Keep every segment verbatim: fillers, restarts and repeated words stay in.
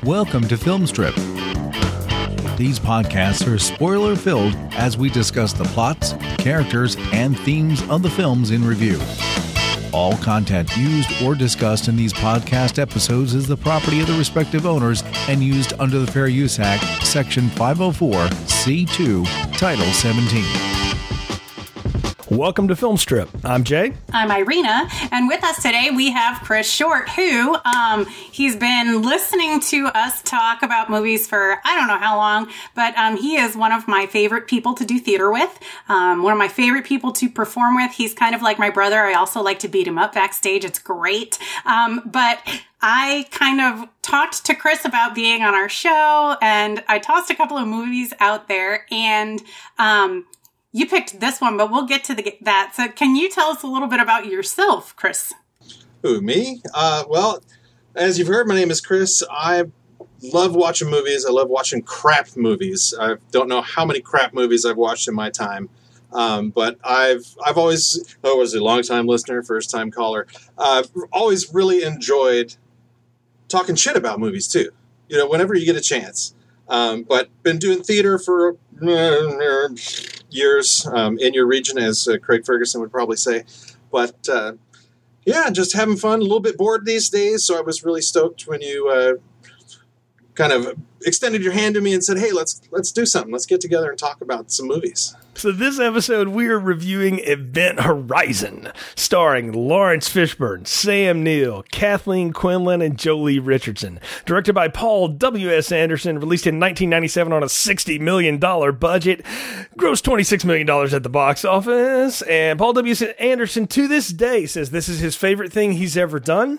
Welcome to Film Strip. These podcasts are spoiler-filled as we discuss the plots, characters, and themes of the films in review. All content used or discussed in these podcast episodes is the property of the respective owners and used under the Fair Use Act, Section five oh four C two, Title seventeen. Welcome to Film Strip. I'm Jay. I'm Irina. And with us today we have Chris Short, who um, he's been listening to us talk about movies for I don't know how long, but um, he is one of my favorite people to do theater with, um, one of my favorite people to perform with. He's kind of like my brother. I also like to beat him up backstage. It's great. Um, but I kind of talked to Chris about being on our show, and I tossed a couple of movies out there, and um you picked this one, but we'll get to the, that. So can you tell us a little bit about yourself, Chris? Who, me? Uh, well, as you've heard, my name is Chris. I love watching movies. I love watching crap movies. I don't know how many crap movies I've watched in my time. Um, but I've I've always, I was a long-time listener, first-time caller. I've always really enjoyed talking shit about movies, too. You know, whenever you get a chance. Um, but been doing theater for uh, years um, in your region, as uh, Craig Ferguson would probably say. But uh, yeah, just having fun, a little bit bored these days. So I was really stoked when you uh, kind of extended your hand to me and said, hey, let's let's do something. Let's get together and talk about some movies. So this episode, we are reviewing Event Horizon, starring Lawrence Fishburne, Sam Neill, Kathleen Quinlan, and Jolie Richardson. Directed by Paul W S. Anderson, released in nineteen ninety-seven on a sixty million dollars budget, grossed twenty-six million dollars at the box office, and Paul W S. Anderson to this day says this is his favorite thing he's ever done.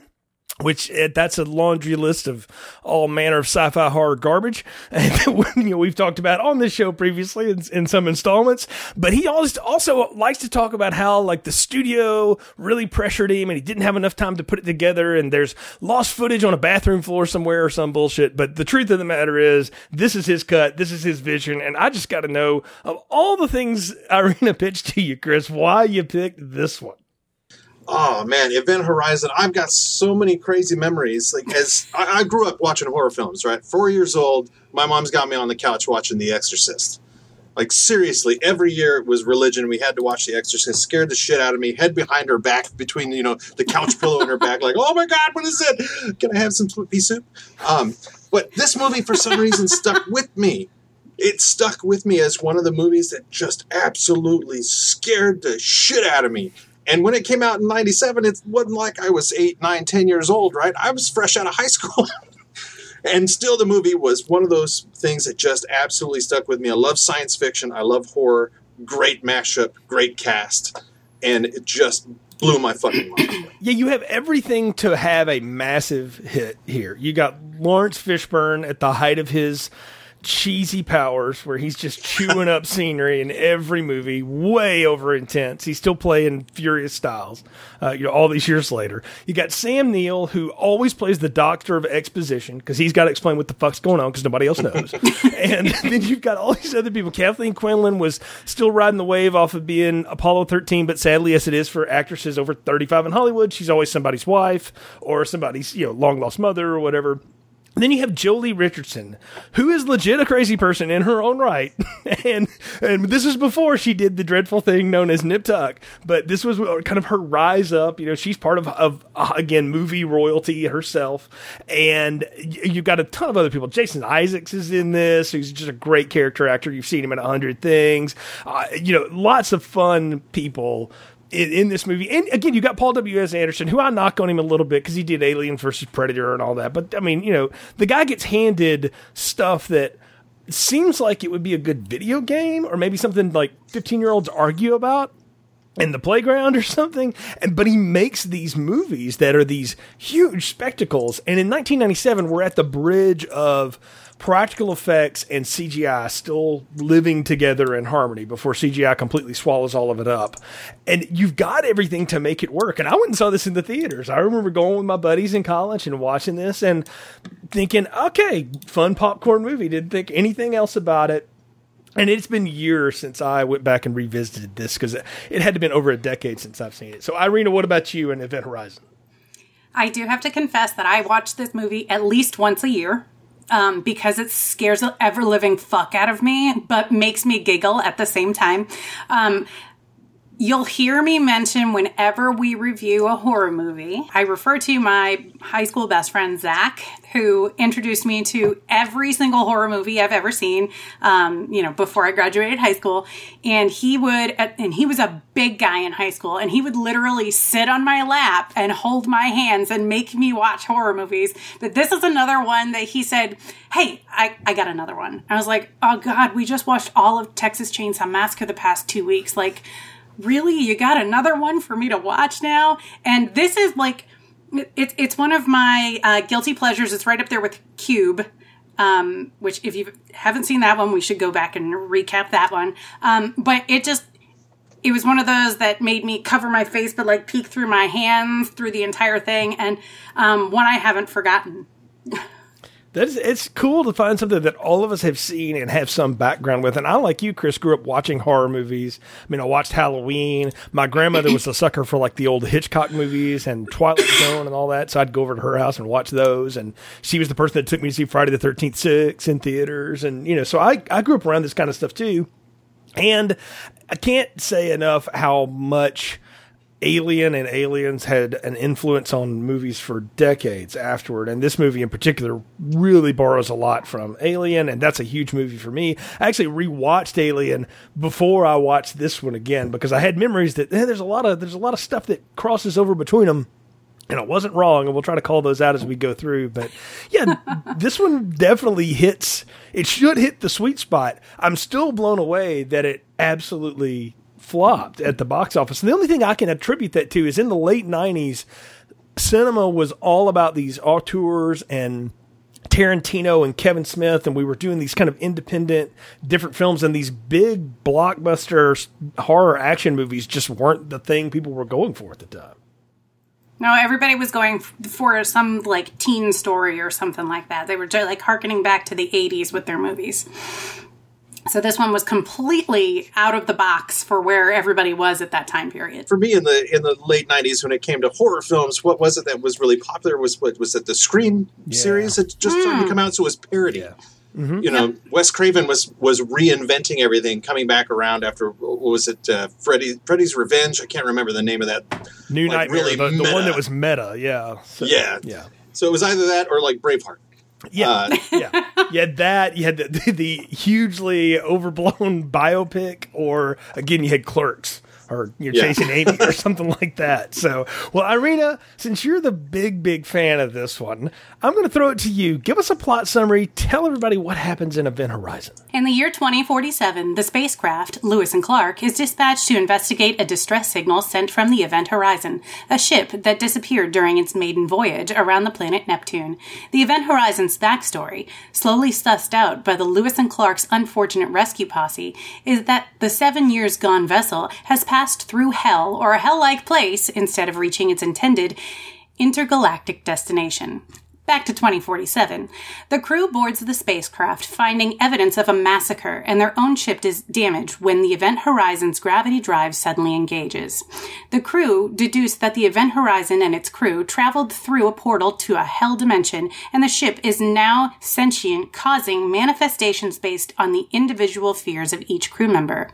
Which uh, that's a laundry list of all manner of sci-fi horror garbage, and you know, we've talked about on this show previously in, in some installments. But he also likes to talk about how like the studio really pressured him, and he didn't have enough time to put it together. And there's lost footage on a bathroom floor somewhere or some bullshit. But the truth of the matter is, this is his cut, this is his vision, and I just got to know of all the things Irina pitched to you, Chris, why you picked this one. Oh, man, Event Horizon. I've got so many crazy memories. Like as I, I grew up watching horror films, right? Four years old, my mom's got me on the couch watching The Exorcist. Like, seriously, every year it was religion. We had to watch The Exorcist. Scared the shit out of me. Head behind her back between, you know, the couch pillow and her back. Like, oh, my God, what is it? Can I have some pea soup? Um, but this movie, for some reason, stuck with me. It stuck with me as one of the movies that just absolutely scared the shit out of me. And when it came out in ninety-seven, it wasn't like I was eight, nine, ten years old, right? I was fresh out of high school. And still the movie was one of those things that just absolutely stuck with me. I love science fiction. I love horror. Great mashup. Great cast. And it just blew my fucking mind. Yeah, you have everything to have a massive hit here. You got Lawrence Fishburne at the height of his cheesy powers, where he's just chewing up scenery in every movie, way over intense. He's still playing Furious Styles, uh, you know, all these years later. You got Sam Neill, who always plays the doctor of exposition because he's got to explain what the fuck's going on because nobody else knows. And then you've got all these other people. Kathleen Quinlan was still riding the wave off of being Apollo thirteen, but sadly, as it is for actresses over thirty-five in Hollywood, she's always somebody's wife or somebody's, you know, long lost mother or whatever. And then you have Jolie Richardson, who is legit a crazy person in her own right. and and this is before she did the dreadful thing known as Nip Tuck. But this was kind of her rise up. You know, she's part of, of uh, again, movie royalty herself. And you've got a ton of other people. Jason Isaacs is in this. He's just a great character actor. You've seen him in a hundred things. Uh, you know, lots of fun people In, in this movie. And again, you got Paul W S. Anderson, who I knock on him a little bit because he did Alien versus Predator and all that. But I mean, you know, the guy gets handed stuff that seems like it would be a good video game or maybe something like fifteen-year-olds argue about in the playground or something. And, but he makes these movies that are these huge spectacles. And in nineteen ninety-seven, we're at the bridge of practical effects and C G I still living together in harmony before C G I completely swallows all of it up. And you've got everything to make it work. And I went and saw this in the theaters. I remember going with my buddies in college and watching this and thinking, okay, fun popcorn movie. Didn't think anything else about it. And it's been years since I went back and revisited this because it, it had to been over a decade since I've seen it. So, Irina, what about you and Event Horizon? I do have to confess that I watch this movie at least once a year um, because it scares the ever-living fuck out of me, but makes me giggle at the same time. Um, you'll hear me mention whenever we review a horror movie, I refer to my high school best friend, Zach, who introduced me to every single horror movie I've ever seen, um, you know, before I graduated high school. And he would, and he was a big guy in high school, and he would literally sit on my lap and hold my hands and make me watch horror movies. But this is another one that he said, hey, I, I got another one. I was like, oh God, we just watched all of Texas Chainsaw Massacre the past two weeks. Like, really? You got another one for me to watch now? And this is like, It's it's one of my uh, guilty pleasures. It's right up there with Cube, um, which if you haven't seen that one, we should go back and recap that one. Um, but it just, it was one of those that made me cover my face, but like peek through my hands through the entire thing. And um, one I haven't forgotten. That is, it's cool to find something that all of us have seen and have some background with. And I, like you, Chris, grew up watching horror movies. I mean, I watched Halloween. My grandmother was a sucker for like the old Hitchcock movies and Twilight Zone and all that. So I'd go over to her house and watch those. And she was the person that took me to see Friday the thirteenth six in theaters. And, you know, so I, I grew up around this kind of stuff too. And I can't say enough how much Alien and Aliens had an influence on movies for decades afterward, and this movie in particular really borrows a lot from Alien, and that's a huge movie for me. I actually rewatched Alien before I watched this one again because I had memories that eh, there's a lot of there's a lot of stuff that crosses over between them, and I wasn't wrong, and we'll try to call those out as we go through. But yeah, this one definitely hits. It should hit the sweet spot. I'm still blown away that it absolutely flopped at the box office. And the only thing I can attribute that to is in the late nineties, cinema was all about these auteurs and Tarantino and Kevin Smith, and we were doing these kind of independent, different films, and these big blockbuster horror action movies just weren't the thing people were going for at the time. No, everybody was going for some like Teen Story or something like that. They were just like hearkening back to the eighties with their movies. So this one was completely out of the box for where everybody was at that time period. For me, in the in the late nineties, when it came to horror films, what was it that was really popular? Was what was it the Scream yeah. series that just mm. started to come out? So it was parody. Yeah. Mm-hmm. You know, yep. Wes Craven was was reinventing everything, coming back around after what was it, uh, Freddy Freddy's Revenge? I can't remember the name of that. New like, Nightmare, really the, the one that was meta. Yeah, so, yeah, yeah. So it was either that or like Braveheart. Yeah, uh, yeah, you had that. You had the, the hugely overblown biopic, or again, you had Clerks, or you're yeah. chasing Amy, or something like that. So, well, Irina, since you're the big, big fan of this one, I'm going to throw it to you. Give us a plot summary. Tell everybody what happens in Event Horizon. In the year twenty forty-seven, the spacecraft Lewis and Clark is dispatched to investigate a distress signal sent from the Event Horizon, a ship that disappeared during its maiden voyage around the planet Neptune. The Event Horizon's backstory, slowly sussed out by the Lewis and Clark's unfortunate rescue posse, is that the seven years gone vessel has passed through hell, or a hell-like place, instead of reaching its intended intergalactic destination. Back to twenty forty-seven. The crew boards the spacecraft, finding evidence of a massacre, and their own ship is damaged when the Event Horizon's gravity drive suddenly engages. The crew deduce that the Event Horizon and its crew traveled through a portal to a hell dimension, and the ship is now sentient, causing manifestations based on the individual fears of each crew member.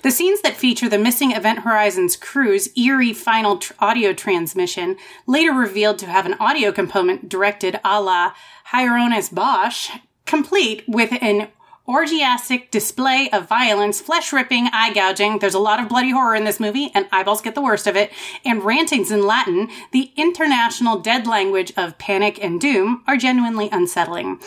The scenes that feature the missing Event Horizon's crew's eerie final tr- audio transmission, later revealed to have an audio component directed a la Hieronymus Bosch, complete with an orgiastic display of violence, flesh-ripping, eye-gouging, there's a lot of bloody horror in this movie, and eyeballs get the worst of it, and rantings in Latin, the international dead language of panic and doom, are genuinely unsettling.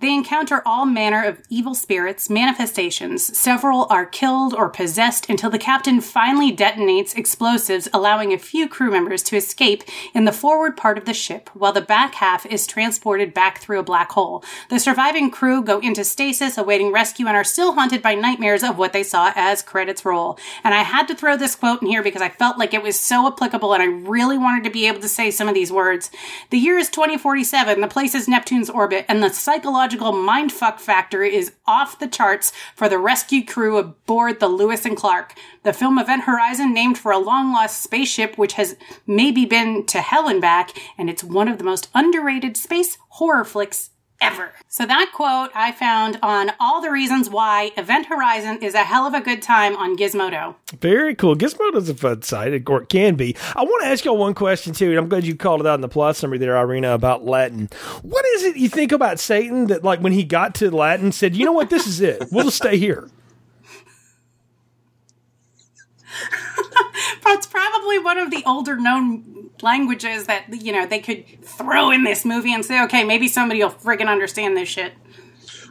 They encounter all manner of evil spirits, manifestations. Several are killed or possessed until the captain finally detonates explosives, allowing a few crew members to escape in the forward part of the ship, while the back half is transported back through a black hole. The surviving crew go into stasis, awaiting rescue, and are still haunted by nightmares of what they saw as credits roll. And I had to throw this quote in here because I felt like it was so applicable, and I really wanted to be able to say some of these words. The year is twenty forty-seven, the place is Neptune's orbit, and the psychological psychological mindfuck factor is off the charts for the rescue crew aboard the Lewis and Clark. The film Event Horizon, named for a long-lost spaceship which has maybe been to hell and back, and it's one of the most underrated space horror flicks ever. So that quote I found on all the reasons why Event Horizon is a hell of a good time on Gizmodo. Very cool. Gizmodo's a fun site, or it can be. I want to ask y'all one question too, and I'm glad you called it out in the plot summary there, Irina, about Latin. What is it you think about Satan that, like, when he got to Latin, said, you know what, this is it. We'll just stay here. That's probably one of the older known languages that, you know, they could throw in this movie and say, okay, maybe somebody will friggin' understand this shit.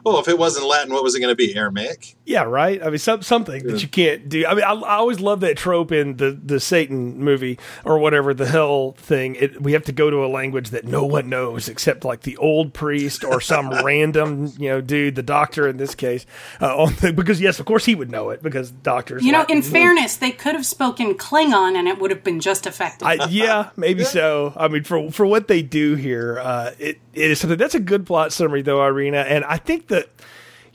Well, if it wasn't Latin, what was it going to be? Aramaic? Yeah, right? I mean, some, something yeah. that you can't do. I mean, I, I always love that trope in the, the Satan movie or whatever, the hell thing. It, we have to go to a language that no one knows except like the old priest or some random, you know, dude, the doctor in this case. Uh, on the, because, yes, of course he would know it because doctors. You know, Latin. In fairness, they could have spoken Klingon and it would have been just effective. I, yeah, maybe yeah. so. I mean, for, for what they do here, uh, it, it is something. That's a good plot summary, though, Irina. And I think that,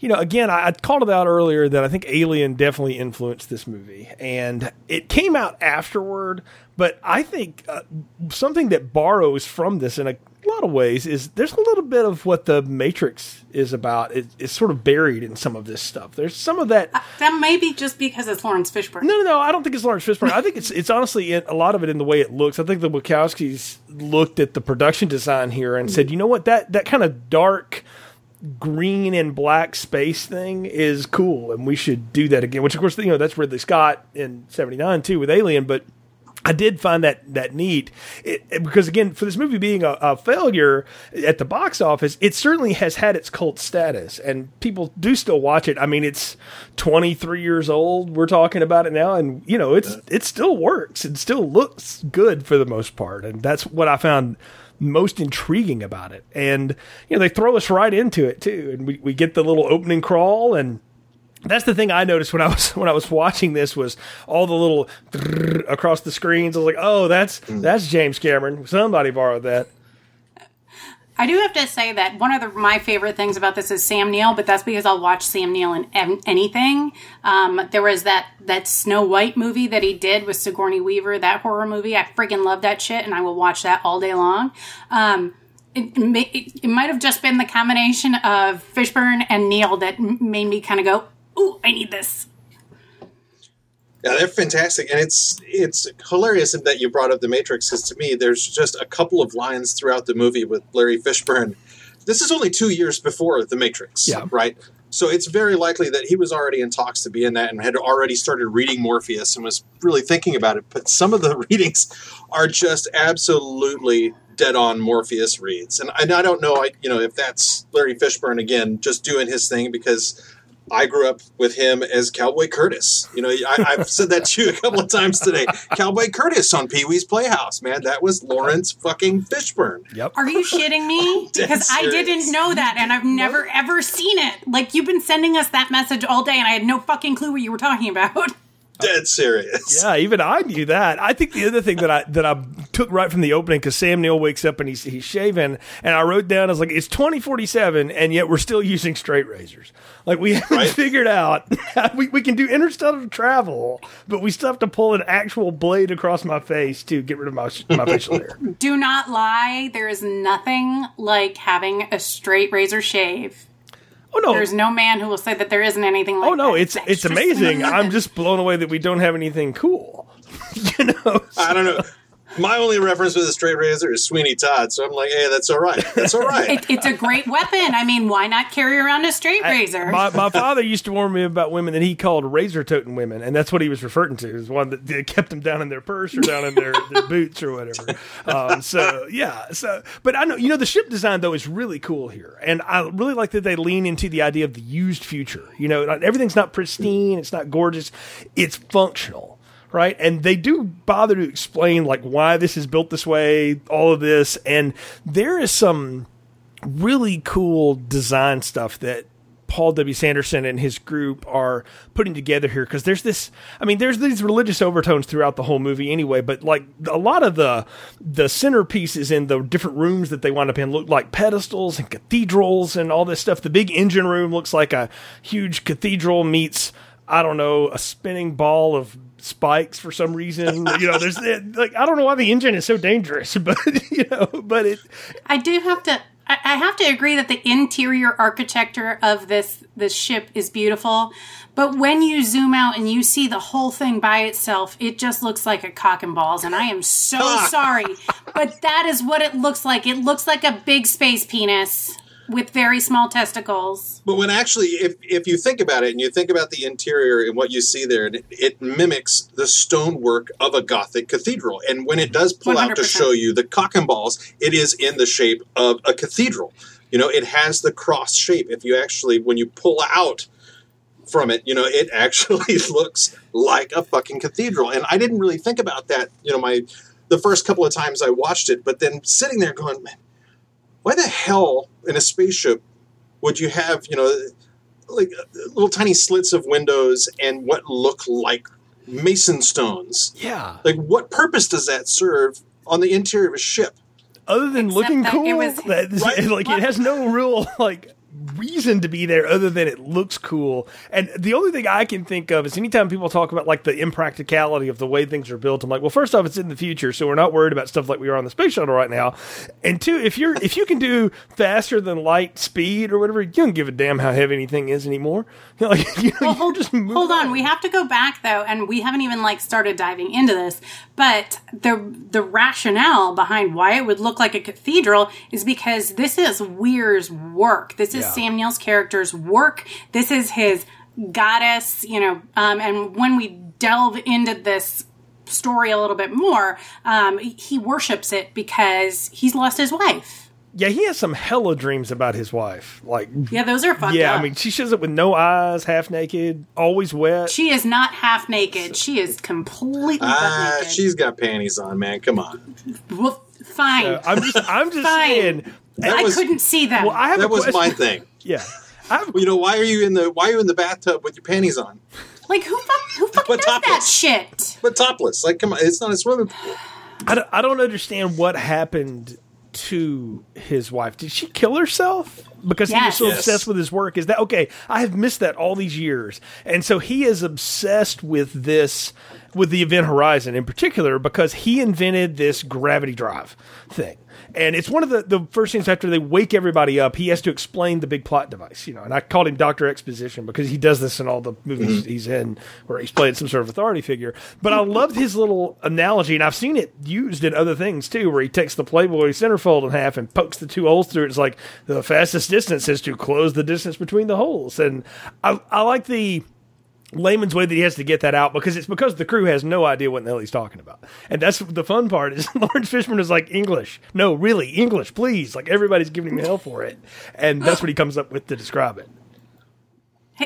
you know, again, I, I called it out earlier that I think Alien definitely influenced this movie, and it came out afterward, but I think uh, something that borrows from this in a lot of ways is there's a little bit of what The Matrix is about. It, it's sort of buried in some of this stuff. There's some of that. Uh, that may be just because it's Lawrence Fishburne. No, no, no. I don't think it's Lawrence Fishburne. I think it's it's honestly in, a lot of it in the way it looks. I think the Wachowskis looked at the production design here and said, you know what, that that kind of dark green and black space thing is cool, and we should do that again, which of course, you know, that's Ridley Scott in seventy-nine too with Alien. But I did find that that neat it, it, because again, for this movie being a, a failure at the box office, it certainly has had its cult status and people do still watch it. I mean, it's twenty-three years old. We're talking about it now, and you know, it's it still works. It still looks good for the most part, and that's what I found most intriguing about it. And you know, they throw us right into it too, and we, we get the little opening crawl, and that's the thing I noticed when I was when I was watching this was all the little across the screens. I was like, oh, that's that's James Cameron. Somebody borrowed that. I do have to say that one of the, my favorite things about this is Sam Neill, but that's because I'll watch Sam Neill in anything. Um, there was that, that Snow White movie that he did with Sigourney Weaver, that horror movie. I freaking love that shit, and I will watch that all day long. Um, it, it, it might have just been the combination of Fishburne and Neill that made me kind of go, ooh, I need this. Yeah, they're fantastic, and it's it's hilarious that you brought up The Matrix, because to me, there's just a couple of lines throughout the movie with Larry Fishburne. This is only two years before The Matrix, yeah. right? So it's very likely that he was already in talks to be in that and had already started reading Morpheus and was really thinking about it. But some of the readings are just absolutely dead-on Morpheus reads. And I, and I don't know I, you know, if that's Larry Fishburne, again, just doing his thing, because I grew up with him as Cowboy Curtis. You know, I, I've said that to you a couple of times today. Cowboy Curtis on Pee-wee's Playhouse, man. That was Lawrence fucking Fishburne. Yep. Are you shitting me? Because I didn't know that, and I've never, what? ever seen it. Like, you've been sending us that message all day, and I had no fucking clue what you were talking about. Dead serious. Yeah, even I knew that. I think the other thing that I that I took right from the opening, because Sam Neill wakes up and he's he's shaving, and I wrote down, I was like, it's twenty forty-seven, and yet we're still using straight razors. Like, we haven't right. figured out we we can do interstellar travel, but we still have to pull an actual blade across my face to get rid of my my facial hair. Do not lie. There is nothing like having a straight razor shave. Oh, no. There's no man who will say that there isn't anything like that. Oh, no, that. it's That's it's amazing. I'm just blown away that we don't have anything cool. You know? So. I don't know. My only reference with a straight razor is Sweeney Todd, so I'm like, hey, that's all right. That's all right. it, it's a great weapon. I mean, why not carry around a straight I, razor? My, my father used to warn me about women that he called razor-toting women, and that's what he was referring to, is one that kept them down in their purse or down in their, their boots or whatever. Um, so, yeah. So, but I know, you know, the ship design, though, is really cool here, and I really like that they lean into the idea of the used future. You know, everything's not pristine. It's not gorgeous. It's functional. Right. And they do bother to explain like why this is built this way, all of this. And there is some really cool design stuff that Paul W S. Anderson and his group are putting together here. Because there's this, I mean, there's these religious overtones throughout the whole movie anyway, but like a lot of the the centerpieces in the different rooms that they wind up in look like pedestals and cathedrals and all this stuff. The big engine room looks like a huge cathedral meets, I don't know, a spinning ball of spikes for some reason. You know, there's like, I don't know why the engine is so dangerous, but you know, but it. I do have to, I have to agree that the interior architecture of this, this ship is beautiful, but when you zoom out and you see the whole thing by itself, it just looks like a cock and balls, and I am so sorry, but that is what it looks like. It looks like a big space penis with very small testicles. But when actually, if if you think about it, and you think about the interior and what you see there, it, it mimics the stonework of a Gothic cathedral. And when it does pull one hundred percent out to show you the cock and balls, it is in the shape of a cathedral. You know, it has the cross shape. If you actually, when you pull out from it, you know, it actually looks like a fucking cathedral. And I didn't really think about that, you know, my the first couple of times I watched it, but then sitting there going, man, why the hell in a spaceship would you have, you know, like little tiny slits of windows and what look like mason stones? Yeah. Like, what purpose does that serve on the interior of a ship? Other than Except looking cool, it was, that, right? Like what? It has no real like reason to be there other than it looks cool. And the only thing I can think of is anytime people talk about like the impracticality of the way things are built, I'm like, well, first off, it's in the future, so we're not worried about stuff like we are on the space shuttle right now. And two, if you're if you can do faster than light speed or whatever, you don't give a damn how heavy anything is anymore. You're like, you know, well, hold, just hold on. on. We have to go back though, and we haven't even like started diving into this. But the the rationale behind why it would look like a cathedral is because this is Weir's work. This is yeah. Sam Neill's character's work. This is his goddess, you know, um, and when we delve into this story a little bit more, um, he worships it because he's lost his wife. Yeah, he has some hella dreams about his wife. Like, yeah, those are fucked yeah, up. I mean, she shows up with no eyes, half naked, always wet. She is not half naked. She is completely ah, naked. She's got panties on, man. Come on. Well, fine. Uh, I'm just, I'm just saying... That was, I couldn't see that. Well, I have that a was my thing. Yeah, I have, you know, why are you in the why are you in the bathtub with your panties on? Like who fuck, who fucking does topless. that shit? But topless, like come on, it's not a swimming pool. I don't, I don't understand what happened to his wife. Did she kill herself? Because yes. he was so yes. obsessed with his work. Is that okay? I have missed that all these years, and so he is obsessed with this, with the Event Horizon in particular, because he invented this gravity drive thing. And it's one of the, the first things after they wake everybody up, he has to explain the big plot device, you know. And I called him Doctor Exposition because he does this in all the movies he's in where he's playing some sort of authority figure. But I loved his little analogy, and I've seen it used in other things too, where he takes the Playboy centerfold in half and pokes the two holes through it. It's like the fastest distance is to close the distance between the holes. And I, I like the layman's way that he has to get that out, because it's because the crew has no idea what the hell he's talking about. And that's the fun part is Lawrence Fishburne is like, English. No, really, English, please. Like, everybody's giving him hell for it. And that's what he comes up with to describe it.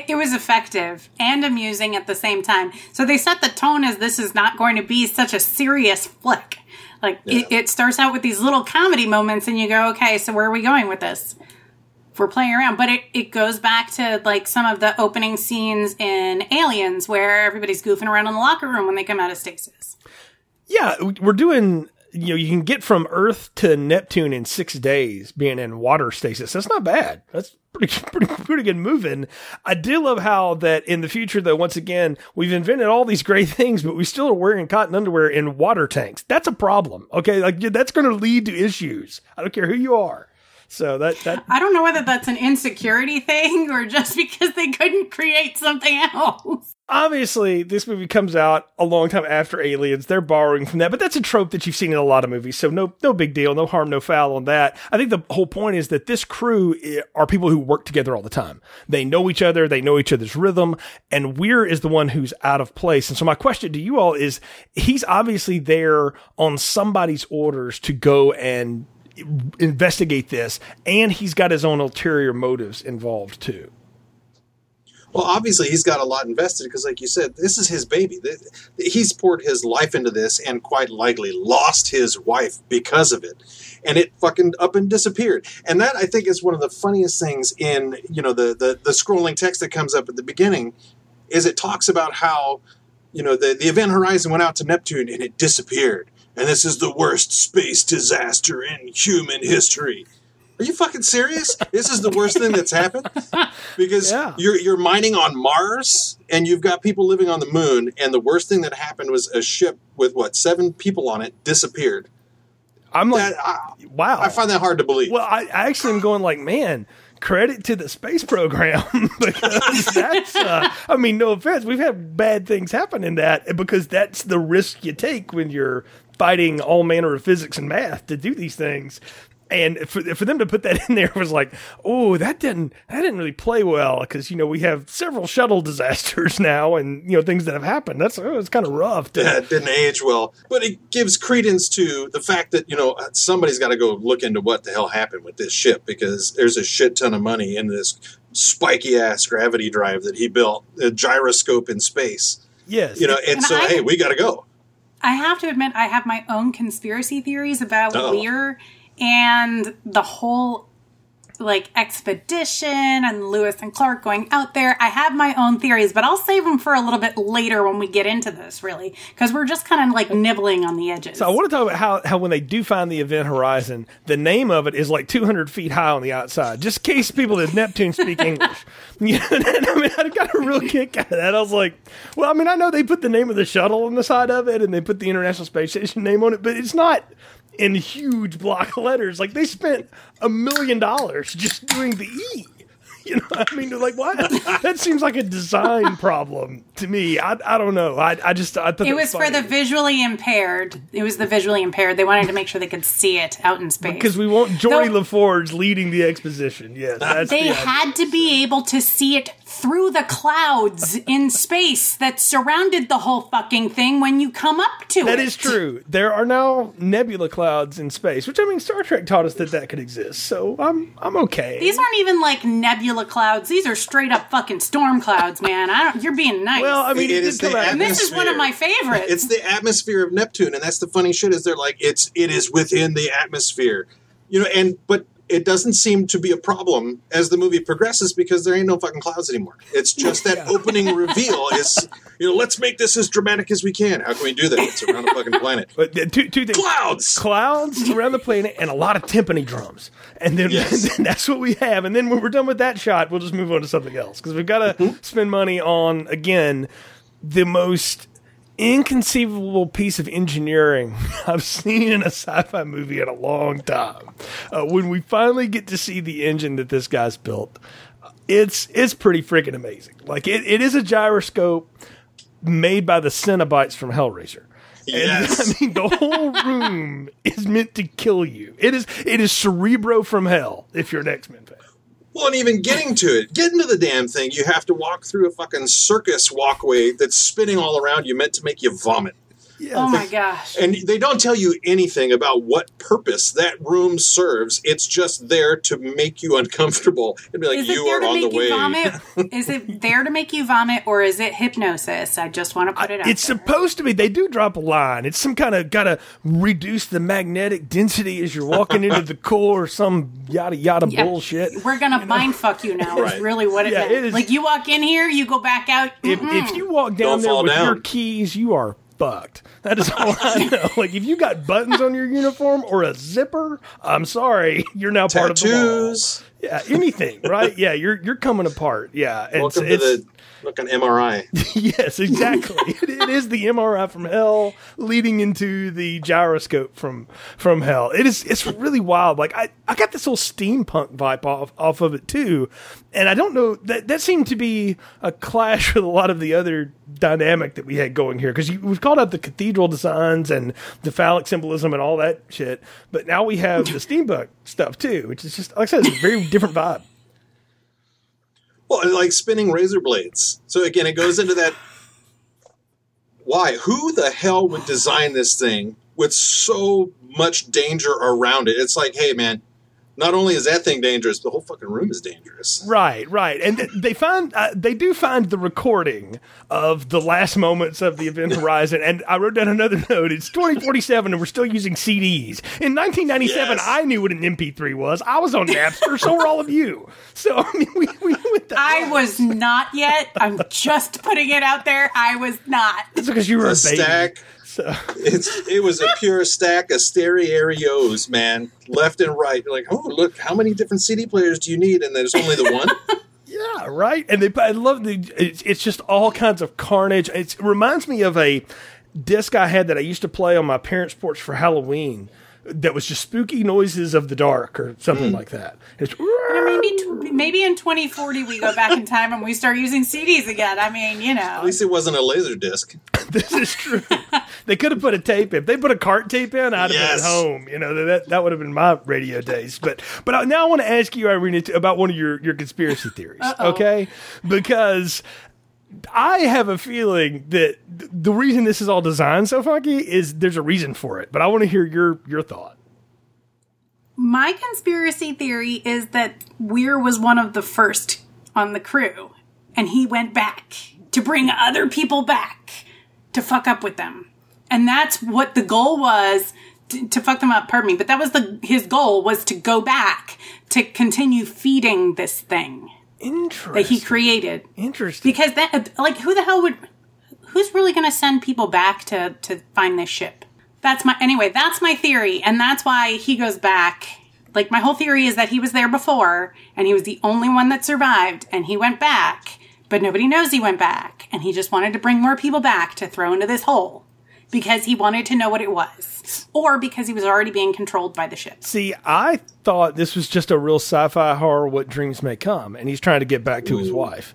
It was effective and amusing at the same time. So they set the tone as this is not going to be such a serious flick. Like, yeah. it, it starts out with these little comedy moments and you go, okay, so where are we going with this? We're playing around, but it, it goes back to like some of the opening scenes in Aliens where everybody's goofing around in the locker room when they come out of stasis. Yeah, we're doing, you know, you can get from Earth to Neptune in six days being in water stasis. That's not bad. That's pretty, pretty, pretty good moving. I do love how that in the future, though, once again, we've invented all these great things, but we still are wearing cotton underwear in water tanks. That's a problem. Okay. Like, that's going to lead to issues. I don't care who you are. So that, that I don't know whether that's an insecurity thing or just because they couldn't create something else. Obviously, this movie comes out a long time after Aliens. They're borrowing from that, but that's a trope that you've seen in a lot of movies, so no no big deal, no harm, no foul on that. I think the whole point is that this crew are people who work together all the time. They know each other, they know each other's rhythm, and Weir is the one who's out of place. And so my question to you all is, he's obviously there on somebody's orders to go and investigate this, and he's got his own ulterior motives involved too. Well, obviously he's got a lot invested because, like you said, this is his baby. He's poured his life into this and quite likely lost his wife because of it. And it fucking up and disappeared. And that, I think, is one of the funniest things in, you know, the, the, the scrolling text that comes up at the beginning is it talks about how, you know, the, the Event Horizon went out to Neptune and it disappeared. And this is the worst space disaster in human history. Are you fucking serious? This is the worst thing that's happened? Because yeah. you're you're mining on Mars, and you've got people living on the moon, and the worst thing that happened was a ship with, what, seven people on it disappeared. I'm like, that, I, wow. I find that hard to believe. Well, I, I actually am going like, man, credit to the space program. Because that's, uh, I mean, no offense, we've had bad things happen in that, because that's the risk you take when you're fighting all manner of physics and math to do these things. And for, for them to put that in there was like, oh, that didn't that didn't really play well because, you know, we have several shuttle disasters now and, you know, things that have happened. That's oh, it's kind of rough. To- yeah, it didn't age well. But it gives credence to the fact that, you know, somebody's got to go look into what the hell happened with this ship because there's a shit ton of money in this spiky-ass gravity drive that he built, a gyroscope in space. Yes. You know, and, and so, I, hey, we got to go. I have to admit, I have my own conspiracy theories about Uh-oh. Weir. And the whole, like, expedition and Lewis and Clark going out there. I have my own theories, but I'll save them for a little bit later when we get into this, really. Because we're just kind of, like, nibbling on the edges. So I want to talk about how, how when they do find the Event Horizon, the name of it is, like, two hundred feet high on the outside. Just in case people that Neptune speak English. You know, I mean, I got a real kick out of that. I was like, well, I mean, I know they put the name of the shuttle on the side of it, and they put the International Space Station name on it, but it's not in huge block letters. Like, they spent a million dollars just doing the E. You know what I mean? They're like, what? That seems like a design problem to me. I I don't know. I I just... I thought it was funny. For the visually impaired. It was the visually impaired. They wanted to make sure they could see it out in space. Because we want Jory Though, LaForge leading the exposition. Yes, that's They the had to be able to see it through the clouds in space that surrounded the whole fucking thing when you come up to that it. That is true. There are now nebula clouds in space, which, I mean, Star Trek taught us that that could exist. So I'm I'm okay. These aren't even like nebula clouds. These are straight up fucking storm clouds, man. I don't. You're being nice. Well, I mean, it, it is the atmosphere. And this is one of my favorites. It's the atmosphere of Neptune, and that's the funny shit. Is they're like, it's it is within the atmosphere, you know. And but it doesn't seem to be a problem as the movie progresses because there ain't no fucking clouds anymore. It's just that yeah. opening reveal is, you know, let's make this as dramatic as we can. How can we do that? It's around a fucking planet. But two, two things. Clouds! Clouds around the planet and a lot of timpani drums. And then, yes. and then that's what we have. And then when we're done with that shot, we'll just move on to something else. Because we've got to mm-hmm. spend money on, again, the most inconceivable piece of engineering I've seen in a sci-fi movie in a long time. Uh, when we finally get to see the engine that this guy's built, it's it's pretty freaking amazing. Like, it, it is a gyroscope made by the Cenobites from Hellraiser. Yes. And, I mean, the whole room is meant to kill you. It is it is Cerebro from hell if you're an X-Men fan. Well, and even getting to it, getting to the damn thing, you have to walk through a fucking circus walkway that's spinning all around you, meant to make you vomit. Yeah. Oh, my gosh. And they don't tell you anything about what purpose that room serves. It's just there to make you uncomfortable and be like, is you are on the way. Is it there to make you vomit or is it hypnosis? I just want to put it out there. It's supposed to be. They do drop a line. It's some kind of got to reduce the magnetic density as you're walking into the core or some yada yada yeah. bullshit. We're going to mind fuck you now right. is really what it yeah, meant. It is. Like, you walk in here, you go back out. If, if you walk down don't there with down. Your keys, you are fucked. That is all I know. Like, if you got buttons on your uniform or a zipper, I'm sorry, you're now tattoos. Part of the law. Yeah, anything, right? Yeah, you're you're coming apart. Yeah, it's, welcome to it's, the like an M R I. Yes, exactly. it, it is the M R I from hell leading into the gyroscope from from hell. It is it's really wild. Like I, I got this whole steampunk vibe off off of it too, and I don't know that that seemed to be a clash with a lot of the other dynamic that we had going here because we've called out the cathedral designs and the phallic symbolism and all that shit, but now we have the steampunk stuff too, which is just like I said, it's a very different vibe. Well, like spinning razor blades. So again, it goes into that. Why? Who the hell would design this thing with so much danger around it? It's like, hey, man, not only is that thing dangerous, the whole fucking room is dangerous. Right, right. And they find uh, they do find the recording of the last moments of the Event Horizon. And I wrote down another note. It's twenty forty-seven and we're still using C Ds. In nineteen ninety-seven, yes. I knew what an M P three was. I was on Napster, so were all of you. So, I mean, we, we went that I way. was not yet. I'm just putting it out there. I was not. That's because you were it's a baby. Stack. So. It's it was a pure stack of stereos, man, left and right. You're like, oh, look, how many different C D players do you need? And there's only the one. Yeah, right. And they, I love the. It's, it's just all kinds of carnage. It's, it reminds me of a disc I had that I used to play on my parents' porch for Halloween. That was just spooky noises of the dark or something mm. like that. It's, maybe, maybe in twenty forty we go back in time and we start using C Ds again. I mean, you know. At least it wasn't a laser disc. This is true. They could have put a tape in. If they put a cart tape in, I'd have yes. been at home. You know, that that would have been my radio days. But but now I want to ask you, Irene, about one of your, your conspiracy theories. Uh-oh. Okay? Because I have a feeling that the reason this is all designed so funky is there's a reason for it, but I want to hear your, your thought. My conspiracy theory is that Weir was one of the first on the crew, and he went back to bring other people back to fuck up with them. And that's what the goal was, to, to fuck them up, pardon me, but that was the his goal was to go back to continue feeding this thing. Interesting. That he created. Interesting. Because that, like, who the hell would, who's really going to send people back to, to find this ship? That's my, anyway, that's my theory. And that's why he goes back. Like, my whole theory is that he was there before and he was the only one that survived and he went back, but nobody knows he went back. And he just wanted to bring more people back to throw into this hole. Because he wanted to know what it was. Or because he was already being controlled by the ship. See, I thought this was just a real sci-fi horror, what dreams may come. And he's trying to get back to Ooh. his wife.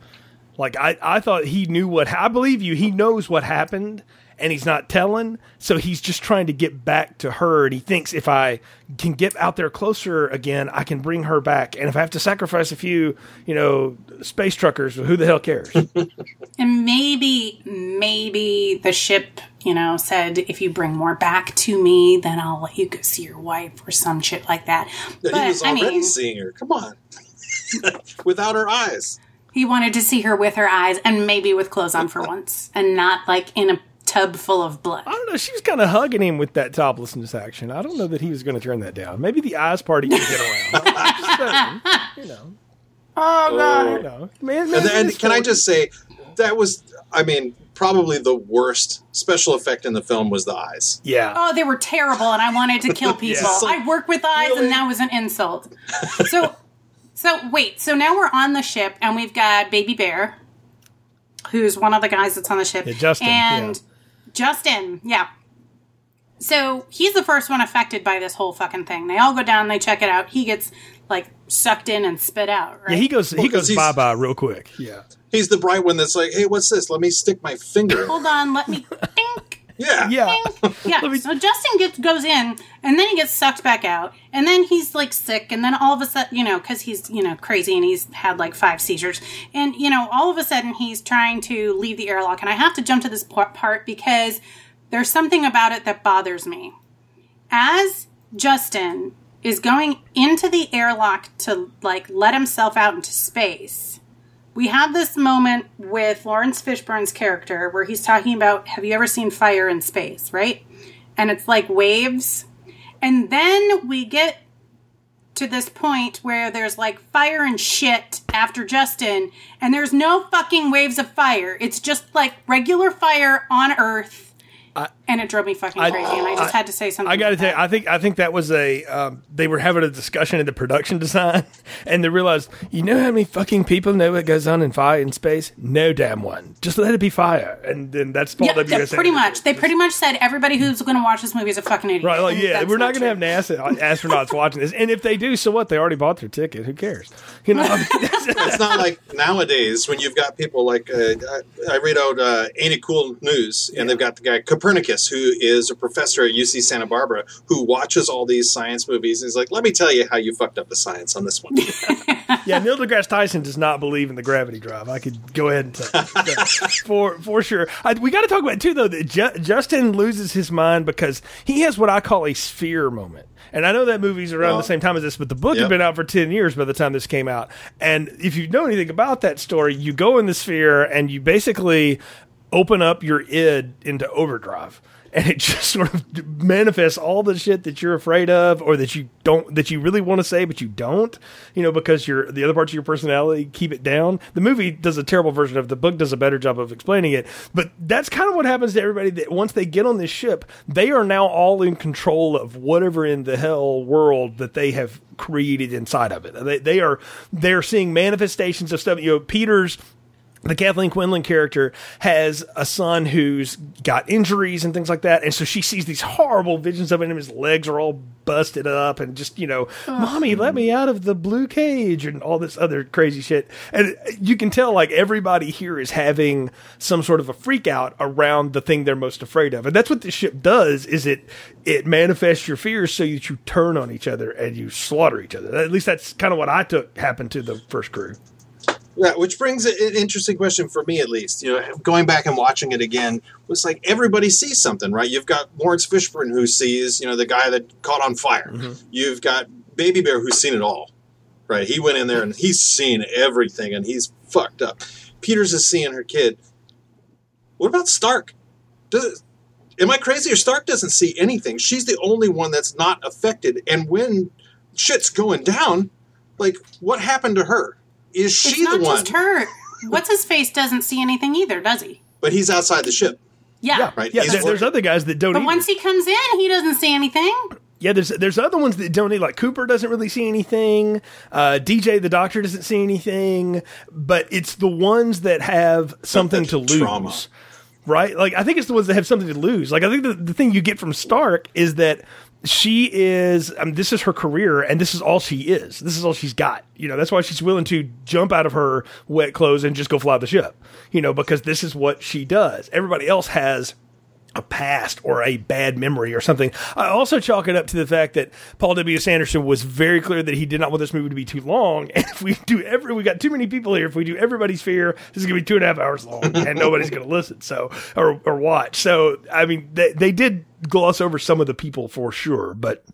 Like, I, I thought he knew what... I believe you. He knows what happened, and he's not telling. So he's just trying to get back to her. And he thinks, if I can get out there closer again, I can bring her back. And if I have to sacrifice a few, you know, space truckers, who the hell cares? And maybe, maybe the ship... you know, said, if you bring more back to me, then I'll let you go see your wife or some shit like that. No, but, he was already I mean, seeing her. Come on. Without her eyes. He wanted to see her with her eyes and maybe with clothes on for once. And not, like, in a tub full of blood. I don't know. She was kind of hugging him with that toplessness action. I don't know that he was going to turn that down. Maybe the eyes party could get around. I'm just saying, you know. Oh, God. You know, man, man, and then, can funny. I just say, that was, I mean... probably the worst special effect in the film was the eyes. Yeah. Oh, they were terrible, and I wanted to kill people. Yeah, like, I work with eyes, really? And that was an insult. So, so wait. So now we're on the ship, and we've got Baby Bear, who's one of the guys that's on the ship. Yeah, Justin. And yeah. Justin, yeah. So he's the first one affected by this whole fucking thing. They all go down, they check it out. He gets, like, sucked in and spit out, right? Yeah, he goes, he well, goes bye-bye real quick. Yeah. He's the bright one that's like, hey, what's this? Let me stick my finger. Hold on, let me think. Yeah. Yeah. Think. Yeah. me... So Justin gets, goes in, and then he gets sucked back out, and then he's, like, sick, and then all of a sudden, you know, because he's, you know, crazy, and he's had, like, five seizures, and, you know, all of a sudden he's trying to leave the airlock, and I have to jump to this part because there's something about it that bothers me. As Justin is going into the airlock to, like, let himself out into space... we have this moment with Lawrence Fishburne's character where he's talking about, have you ever seen fire in space, right? And it's like waves. And then we get to this point where there's like fire and shit after Justin, and there's no fucking waves of fire. It's just like regular fire on Earth. I, and it drove me fucking I, crazy, and I just I, had to say something. I got to tell you, I think I think that was a um, they were having a discussion in the production design, and they realized, you know how many fucking people know what goes on in fire in space? No damn one. Just let it be fire, and then that's Paul yeah, W S Anderson. Pretty much, they pretty much said everybody who's going to watch this movie is a fucking idiot. Right? Like, yeah, we're not going to have NASA astronauts watching this, and if they do, so what? They already bought their ticket. Who cares? You know, I mean, it's not like nowadays when you've got people like uh, I, I read out uh, Ain't It Cool News, and yeah. they've got the guy. Copernicus, who is a professor at U C Santa Barbara, who watches all these science movies. And he's like, let me tell you how you fucked up the science on this one. Yeah, Neil deGrasse Tyson does not believe in the gravity drive. I could go ahead and tell you. for, for sure. I, we got to talk about it, too, though, that Ju- Justin loses his mind because he has what I call a sphere moment. And I know that movie's around well, the same time as this, but the book yep. had been out for ten years by the time this came out. And if you know anything about that story, you go in the sphere and you basically open up your id into overdrive. And it just sort of manifests all the shit that you're afraid of, or that you don't, that you really want to say, but you don't, you know, because you're, the other parts of your personality keep it down. The movie does a terrible version of it. The book does a better job of explaining it. But that's kind of what happens to everybody that once they get on this ship, they are now all in control of whatever in the hell world that they have created inside of it. They, they are, they're seeing manifestations of stuff. You know, Peter's, the Kathleen Quinlan character, has a son who's got injuries and things like that. And so she sees these horrible visions of him. His legs are all busted up and just, you know, oh. Mommy, let me out of the blue cage and all this other crazy shit. And you can tell, like, everybody here is having some sort of a freak out around the thing they're most afraid of. And that's what this ship does, is it, it manifests your fears so that you turn on each other and you slaughter each other. At least that's kind of what I took happened to the first crew. Yeah, which brings an interesting question for me, at least. You know, going back and watching it again, it's like everybody sees something, right? You've got Lawrence Fishburne who sees, you know, the guy that caught on fire. Mm-hmm. You've got Baby Bear who's seen it all, right? He went in there and he's seen everything and he's fucked up. Peters is seeing her kid. What about Stark? Does, am I crazy or Stark doesn't see anything? She's the only one that's not affected. And when shit's going down, like, what happened to her? Is she the one? It's not just her. What's-his-face doesn't see anything either, does he? But he's outside the ship. Yeah. yeah. Right. Yeah, there, there's other guys that don't But either. Once he comes in, he doesn't see anything. Yeah, there's there's other ones that don't need, like Cooper doesn't really see anything. Uh, D J, the doctor, doesn't see anything. But it's the ones that have something to lose. Trauma. Right? Like, I think it's the ones that have something to lose. Like, I think the, the thing you get from Stark is that she is, I mean, this is her career, and this is all she is. This is all she's got. You know, that's why she's willing to jump out of her wet clothes and just go fly the ship, you know, because this is what she does. Everybody else has a past or a bad memory or something. I also chalk it up to the fact that Paul W S. Anderson was very clear that he did not want this movie to be too long. And if we do every, we got too many people here. If we do everybody's fear, this is going to be two and a half hours long and nobody's going to listen. So, or, or watch. So, I mean, they, they did gloss over some of the people for sure, but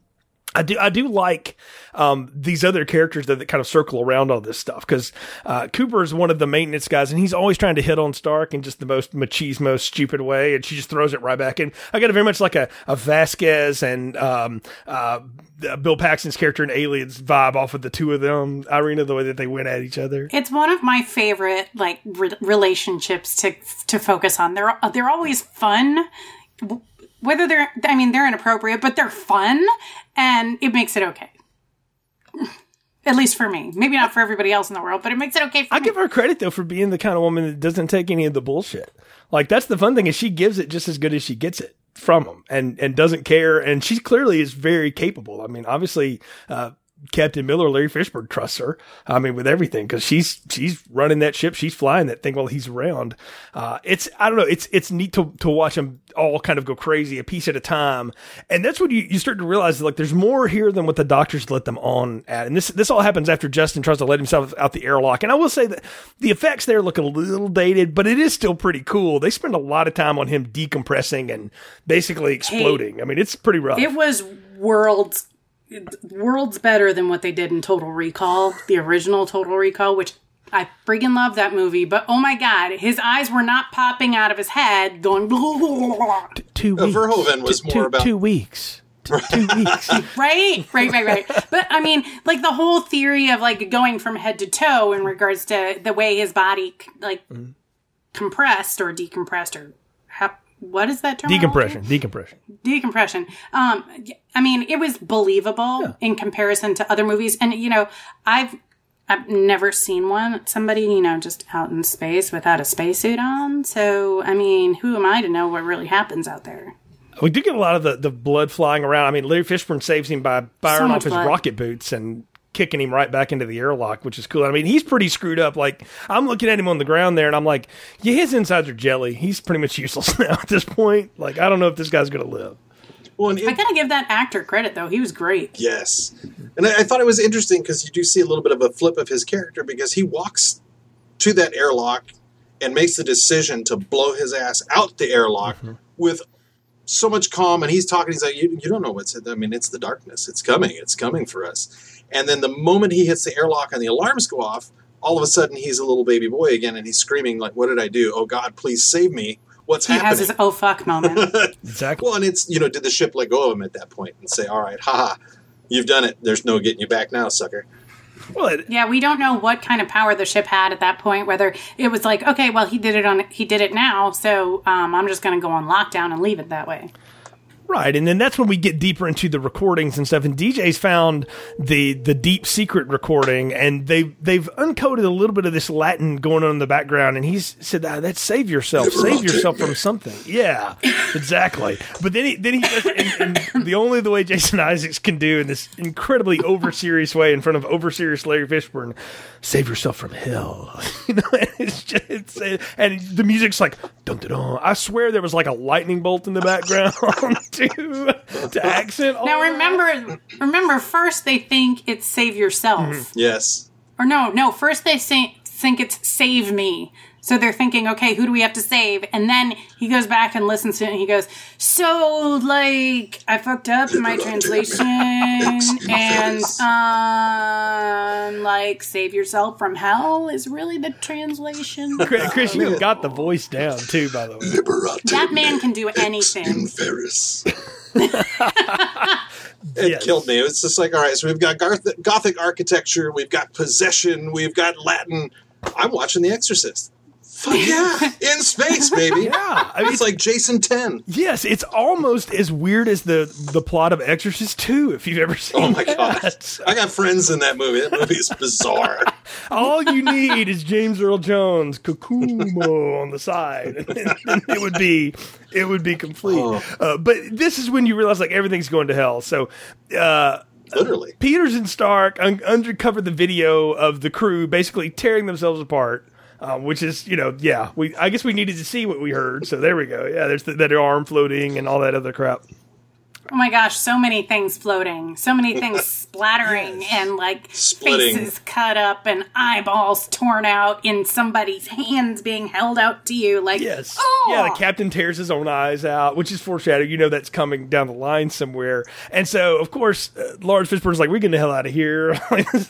I do, I do like, um, these other characters that, that kind of circle around all this stuff. Cause, uh, Cooper is one of the maintenance guys and he's always trying to hit on Stark in just the most machismo stupid way. And she just throws it right back in. I got it very much like a, a Vasquez and, um, uh, Bill Paxton's character in Aliens vibe off of the two of them, Irina, the way that they went at each other. It's one of my favorite, like, re- relationships to, to focus on. They're, they're always fun. Whether they're, I mean, they're inappropriate, but they're fun, and it makes it okay. At least for me. Maybe not for everybody else in the world, but it makes it okay for I me. I give her credit, though, for being the kind of woman that doesn't take any of the bullshit. Like, that's the fun thing, is she gives it just as good as she gets it from him, and, and doesn't care, and she clearly is very capable. I mean, obviously, uh, Captain Miller, Larry Fishburne, trusts her. I mean, with everything, because she's she's running that ship, she's flying that thing while he's around. Uh, it's I don't know. It's it's neat to to watch them all kind of go crazy a piece at a time, and that's when you, you start to realize that, like, there's more here than what the doctors let them on at. And this this all happens after Justin tries to let himself out the airlock. And I will say that the effects there look a little dated, but it is still pretty cool. They spend a lot of time on him decompressing and basically exploding. Hey, I mean, it's pretty rough. It was worlds. World's better than what they did in Total Recall, the original Total Recall, which I freaking love that movie. But oh my God, his eyes were not popping out of his head going. T- two weeks. Uh, Verhoeven was t- more t- about two weeks. T- two weeks. right, right, right, right. But I mean, like, the whole theory of, like, going from head to toe in regards to the way his body, like, mm-hmm. compressed or decompressed or. Ha- What is that term? Decompression. Decompression. Decompression. Um, I mean, it was believable yeah. in comparison to other movies. And, you know, I've I've never seen one. Somebody, you know, just out in space without a spacesuit on. So, I mean, who am I to know what really happens out there? We do get a lot of the, the blood flying around. I mean, Larry Fishburne saves him by firing so off his blood. rocket boots and kicking him right back into the airlock, which is cool. I mean, he's pretty screwed up. Like, I'm looking at him on the ground there, and I'm like, yeah, his insides are jelly. He's pretty much useless now at this point. Like, I don't know if this guy's going to live. Well, and it, I gotta give that actor credit, though. He was great. Yes. And I, I thought it was interesting because you do see a little bit of a flip of his character because he walks to that airlock and makes the decision to blow his ass out the airlock mm-hmm. with so much calm. And he's talking, he's like, you, you don't know what's it. I mean, it's the darkness. It's coming. It's coming for us. And then the moment he hits the airlock and the alarms go off, all of a sudden he's a little baby boy again and he's screaming like, what did I do? Oh, God, please save me. What's he happening? He has his oh fuck moment. Exactly. Well, and it's, you know, did the ship let go of him at that point and say, all right, haha, you've done it. There's no getting you back now, sucker. Well, it, yeah, we don't know what kind of power the ship had at that point, whether it was like, okay, well, he did it on, he did it now, so um, I'm just going to go on lockdown and leave it that way. Right, and then that's when we get deeper into the recordings and stuff. And D J's found the the deep secret recording, and they they've uncoded a little bit of this Latin going on in the background. And he's said, ah, "That's save yourself, Never save yourself from something." Yeah, exactly. But then he then he does, and, and the only the way Jason Isaacs can do in this incredibly over serious way in front of over serious Larry Fishburne, save yourself from hell. You know, and it's just it's, and the music's like dun dun dun. I swear there was like a lightning bolt in the background. To, to accent. Oh. Now remember, remember. First, they think it's save yourself. Mm-hmm. Yes. Or no, no. First, they say, think it's save me. So they're thinking, okay, who do we have to save? And then he goes back and listens to it, and he goes, so like I fucked up in my translation, and um, like save yourself from hell is really the translation. Christian got the voice down too, by the way. Liberate that man can do anything. It yes. killed me. It was just like, all right, so we've got Garth- Gothic architecture, we've got possession, we've got Latin. I'm watching The Exorcist. Fuck yeah. In space, baby. Yeah. I mean, it's like Jason ten. Yes, it's almost as weird as the, the plot of Exorcist two, if you've ever seen Oh, my that. God. I got friends in that movie. That movie is bizarre. All you need is James Earl Jones, Kokumo on the side. And then, then it would be it would be complete. Oh. Uh, but this is when you realize, like, everything's going to hell. So, uh... Literally. Uh, Peters and Stark un- undercover the video of the crew basically tearing themselves apart, uh, which is, you know, yeah, we I guess we needed to see what we heard, so there we go. Yeah, there's the, that arm floating and all that other crap. Oh my gosh, so many things floating, so many things splattering yes. and like Splitting. faces cut up and eyeballs torn out and somebody's hands being held out to you. Like, yes. oh! Yeah, the captain tears his own eyes out, which is foreshadowed. You know that's coming down the line somewhere. And so, of course, uh, Lawrence Fishburne's like, we're getting the hell out of here.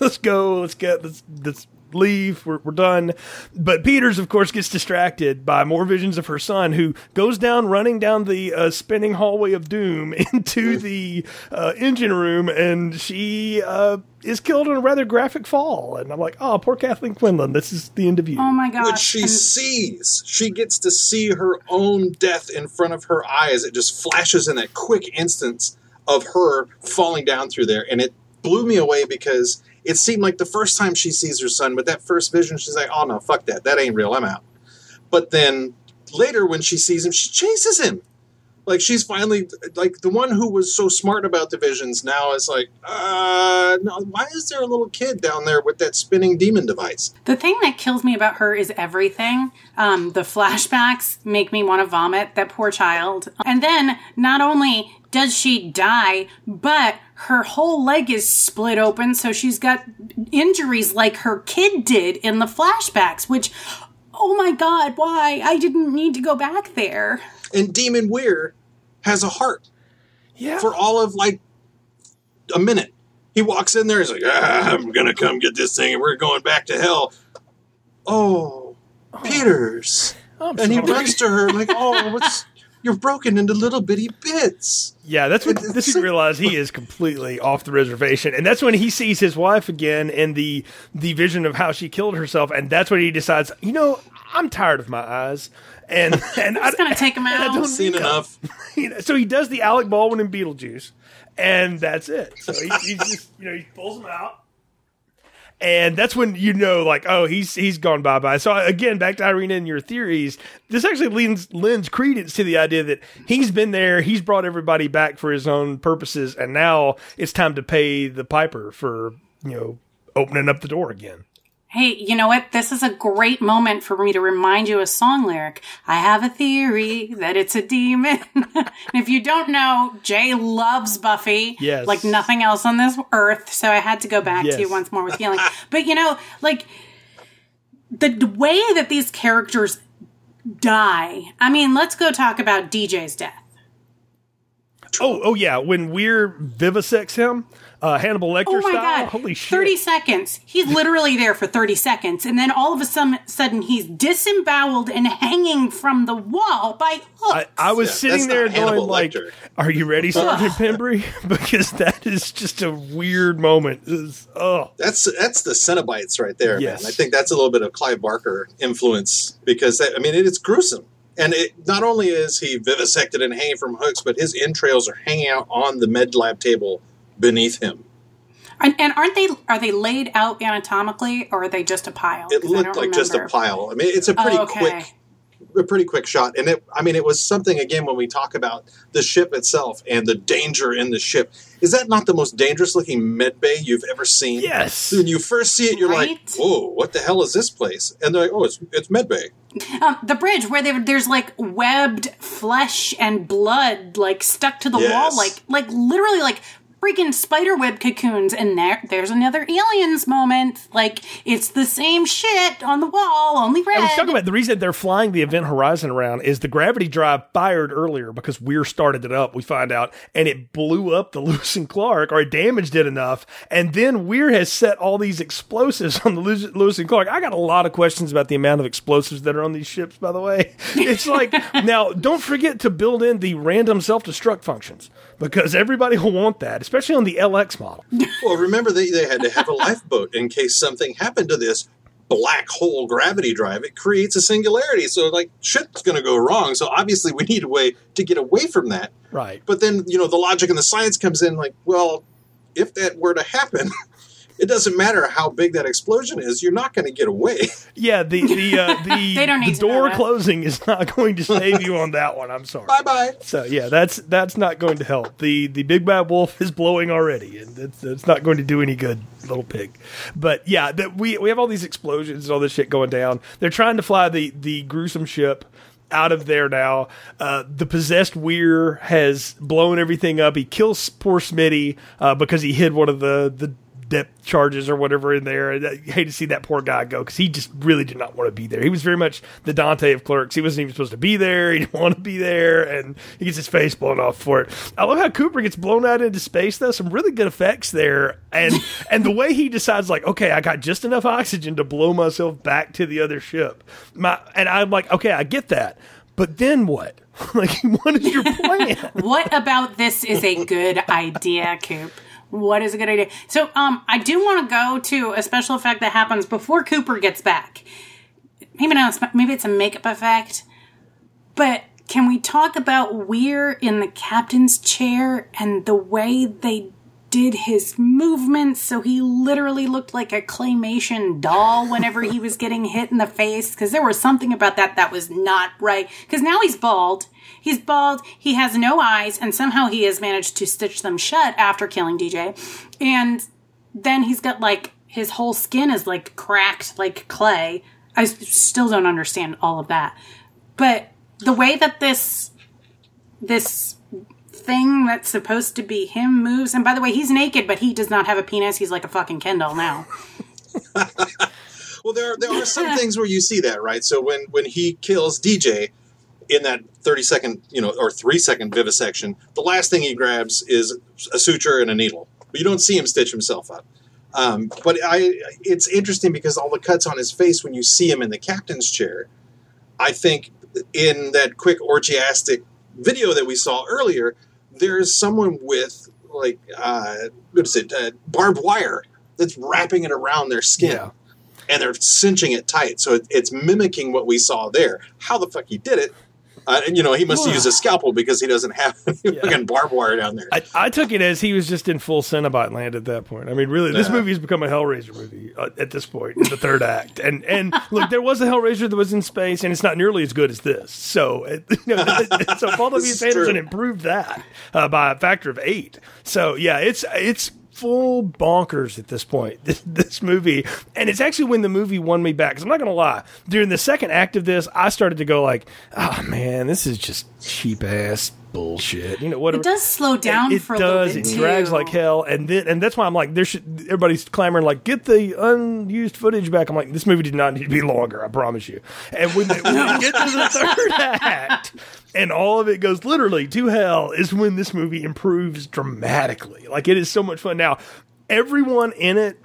Let's go. Let's get this. Let's leave. We're, we're done. But Peters, of course, gets distracted by more visions of her son, who goes down, running down the uh, spinning hallway of doom into the uh, engine room, and she uh, is killed in a rather graphic fall. And I'm like, oh, poor Kathleen Quinlan. This is the end of you. Oh, my gosh. Which she and- sees. She gets to see her own death in front of her eyes. It just flashes in that quick instance of her falling down through there. And it blew me away because it seemed like the first time she sees her son, but that first vision, she's like, oh, no, fuck that. That ain't real. I'm out. But then later when she sees him, she chases him. Like, she's finally, like, the one who was so smart about the visions now is like, uh, no, why is there a little kid down there with that spinning demon device? The thing that kills me about her is everything. Um, the flashbacks make me want to vomit, that poor child. And then not only does she die, but her whole leg is split open, so she's got injuries like her kid did in the flashbacks, which, oh my God, why? I didn't need to go back there. And Demon Weir has a heart yeah. for all of, like, a minute. He walks in there, he's like, ah, I'm going to come get this thing, and we're going back to hell. Oh, oh. Peters. I'm and sorry. He runs to her like, oh, what's... You're broken into little bitty bits. Yeah, that's when this you realize he is completely off the reservation. And that's when he sees his wife again in the the vision of how she killed herself. And that's when he decides, you know, I'm tired of my eyes. And, and I'm just going to take them out. I don't seen enough. So he does the Alec Baldwin in Beetlejuice. And that's it. So he, he just, you know, he pulls them out. And that's when you know, like, oh, he's he's gone bye-bye. So, again, back to Irina and your theories, this actually lends, lends credence to the idea that he's been there, he's brought everybody back for his own purposes, and now it's time to pay the piper for, you know, opening up the door again. Hey, you know what? This is a great moment for me to remind you a song lyric. I have a theory that it's a demon. And if you don't know, Jay loves Buffy. Yes. Like nothing else on this earth. So I had to go back yes. to you once more with healing. But, you know, like the, the way that these characters die. I mean, let's go talk about D J's death. Oh, oh yeah. When Weir vivisects him. Uh, Hannibal Lecter oh my style? God. Holy shit. thirty seconds. He's literally there for thirty seconds. And then all of a sudden, he's disemboweled and hanging from the wall by hooks. I, I was yeah, sitting there going, Hannibal like, Lecter. Are you ready, Sergeant Pembry? Because that is just a weird moment. Is oh, That's that's the Cenobites right there, yes. man. I think that's a little bit of Clive Barker influence. Because, that, I mean, it, it's gruesome. And it, not only is he vivisected and hanging from hooks, but his entrails are hanging out on the med lab table beneath him. And, and aren't they are they laid out anatomically, or are they just a pile? It looked like remember. just a pile. I mean, it's a pretty oh, okay. quick a pretty quick shot. And it I mean it was something again when we talk about the ship itself and the danger in the ship. Is that not the most dangerous looking med bay you've ever seen? Yes. When you first see it, you're right? like, whoa, what the hell is this place? And they're like, oh, it's it's med bay. Um, the bridge where they, there's like webbed flesh and blood like stuck to the yes. wall, like like literally like freaking spiderweb cocoons, and there, there's another Aliens moment. Like, it's the same shit on the wall, only red. I was talking about the reason they're flying the Event Horizon around is the gravity drive fired earlier because Weir started it up, we find out, and it blew up the Lewis and Clark, or it damaged it enough, and then Weir has set all these explosives on the Lewis and Clark. I got a lot of questions about the amount of explosives that are on these ships, by the way. It's like, now, don't forget to build in the random self-destruct functions, because everybody will want that, especially on the L X model. Well, remember, they, they had to have a lifeboat in case something happened to this black hole gravity drive. It creates a singularity. So, like, shit's going to go wrong. So, obviously, we need a way to get away from that. Right. But then, you know, the logic and the science comes in like, well, if that were to happen... It doesn't matter how big that explosion is. You're not going to get away. Yeah, the the uh, the, the door closing is not going to save you on that one. I'm sorry. Bye bye. So yeah, that's that's not going to help. the The big bad wolf is blowing already, and it's, it's not going to do any good, little pig. But yeah, that we we have all these explosions and all this shit going down. They're trying to fly the the gruesome ship out of there now. Uh, the possessed Weir has blown everything up. He kills poor Smitty uh, because he hid one of the the. depth charges or whatever in there. I hate to see that poor guy go, because he just really did not want to be there. He was very much the Dante of Clerks. He wasn't even supposed to be there. He didn't want to be there, and he gets his face blown off for it. I love how Cooper gets blown out into space, though. Some really good effects there. And and the way he decides, like, okay, I got just enough oxygen to blow myself back to the other ship. My And I'm like, okay, I get that. But then what? Like, what is your plan? What about this is a good idea, Coop? What is a good idea? So, um, I do want to go to a special effect that happens before Cooper gets back. Maybe not. Maybe it's a makeup effect. But can we talk about Weir in the captain's chair and the way they did his movements? So he literally looked like a claymation doll whenever he was getting hit in the face. Because there was something about that that was not right. Because now he's bald. He's bald, he has no eyes, and somehow he has managed to stitch them shut after killing D J. And then he's got, like, his whole skin is, like, cracked like clay. I still don't understand all of that. But the way that this this thing that's supposed to be him moves, and by the way, he's naked, but he does not have a penis. He's like a fucking Ken doll now. Well, there are, there are some things where you see that, right? So when, when he kills D J... in that thirty second, you know, or three second vivisection, the last thing he grabs is a suture and a needle. But you don't see him stitch himself up. Um, but I, it's interesting because all the cuts on his face when you see him in the captain's chair, I think in that quick orgiastic video that we saw earlier, there is someone with like uh, what is it, uh, barbed wire that's wrapping it around their skin. Yeah. And they're cinching it tight, so it, it's mimicking what we saw there. How the fuck he did it? Uh, and, you know, he must use a scalpel because he doesn't have any yeah. fucking barbed wire down there. I, I took it as he was just in full Cenobite land at that point. I mean, really, this uh, movie has become a Hellraiser movie uh, at this point, in the third act. And, and look, there was a Hellraiser that was in space, and it's not nearly as good as this. So, it, you know, it, so Paul W S Anderson improved that uh, by a factor of eight. So, yeah, it's it's full bonkers at this point, this, this movie. And it's actually when the movie won me back. Because I'm not going to lie, during the second act of this, I started to go like, oh, man, this is just cheap-ass bullshit. You know, whatever. It does slow down it, for it a does, little bit, It does. It drags like hell. And then, and that's why I'm like, there should everybody's clamoring, like, get the unused footage back. I'm like, this movie did not need to be longer, I promise you. And when, they, when we get to the third act, and all of it goes literally to hell, is when this movie improves dramatically. Like, it is so much fun. Now, everyone in it,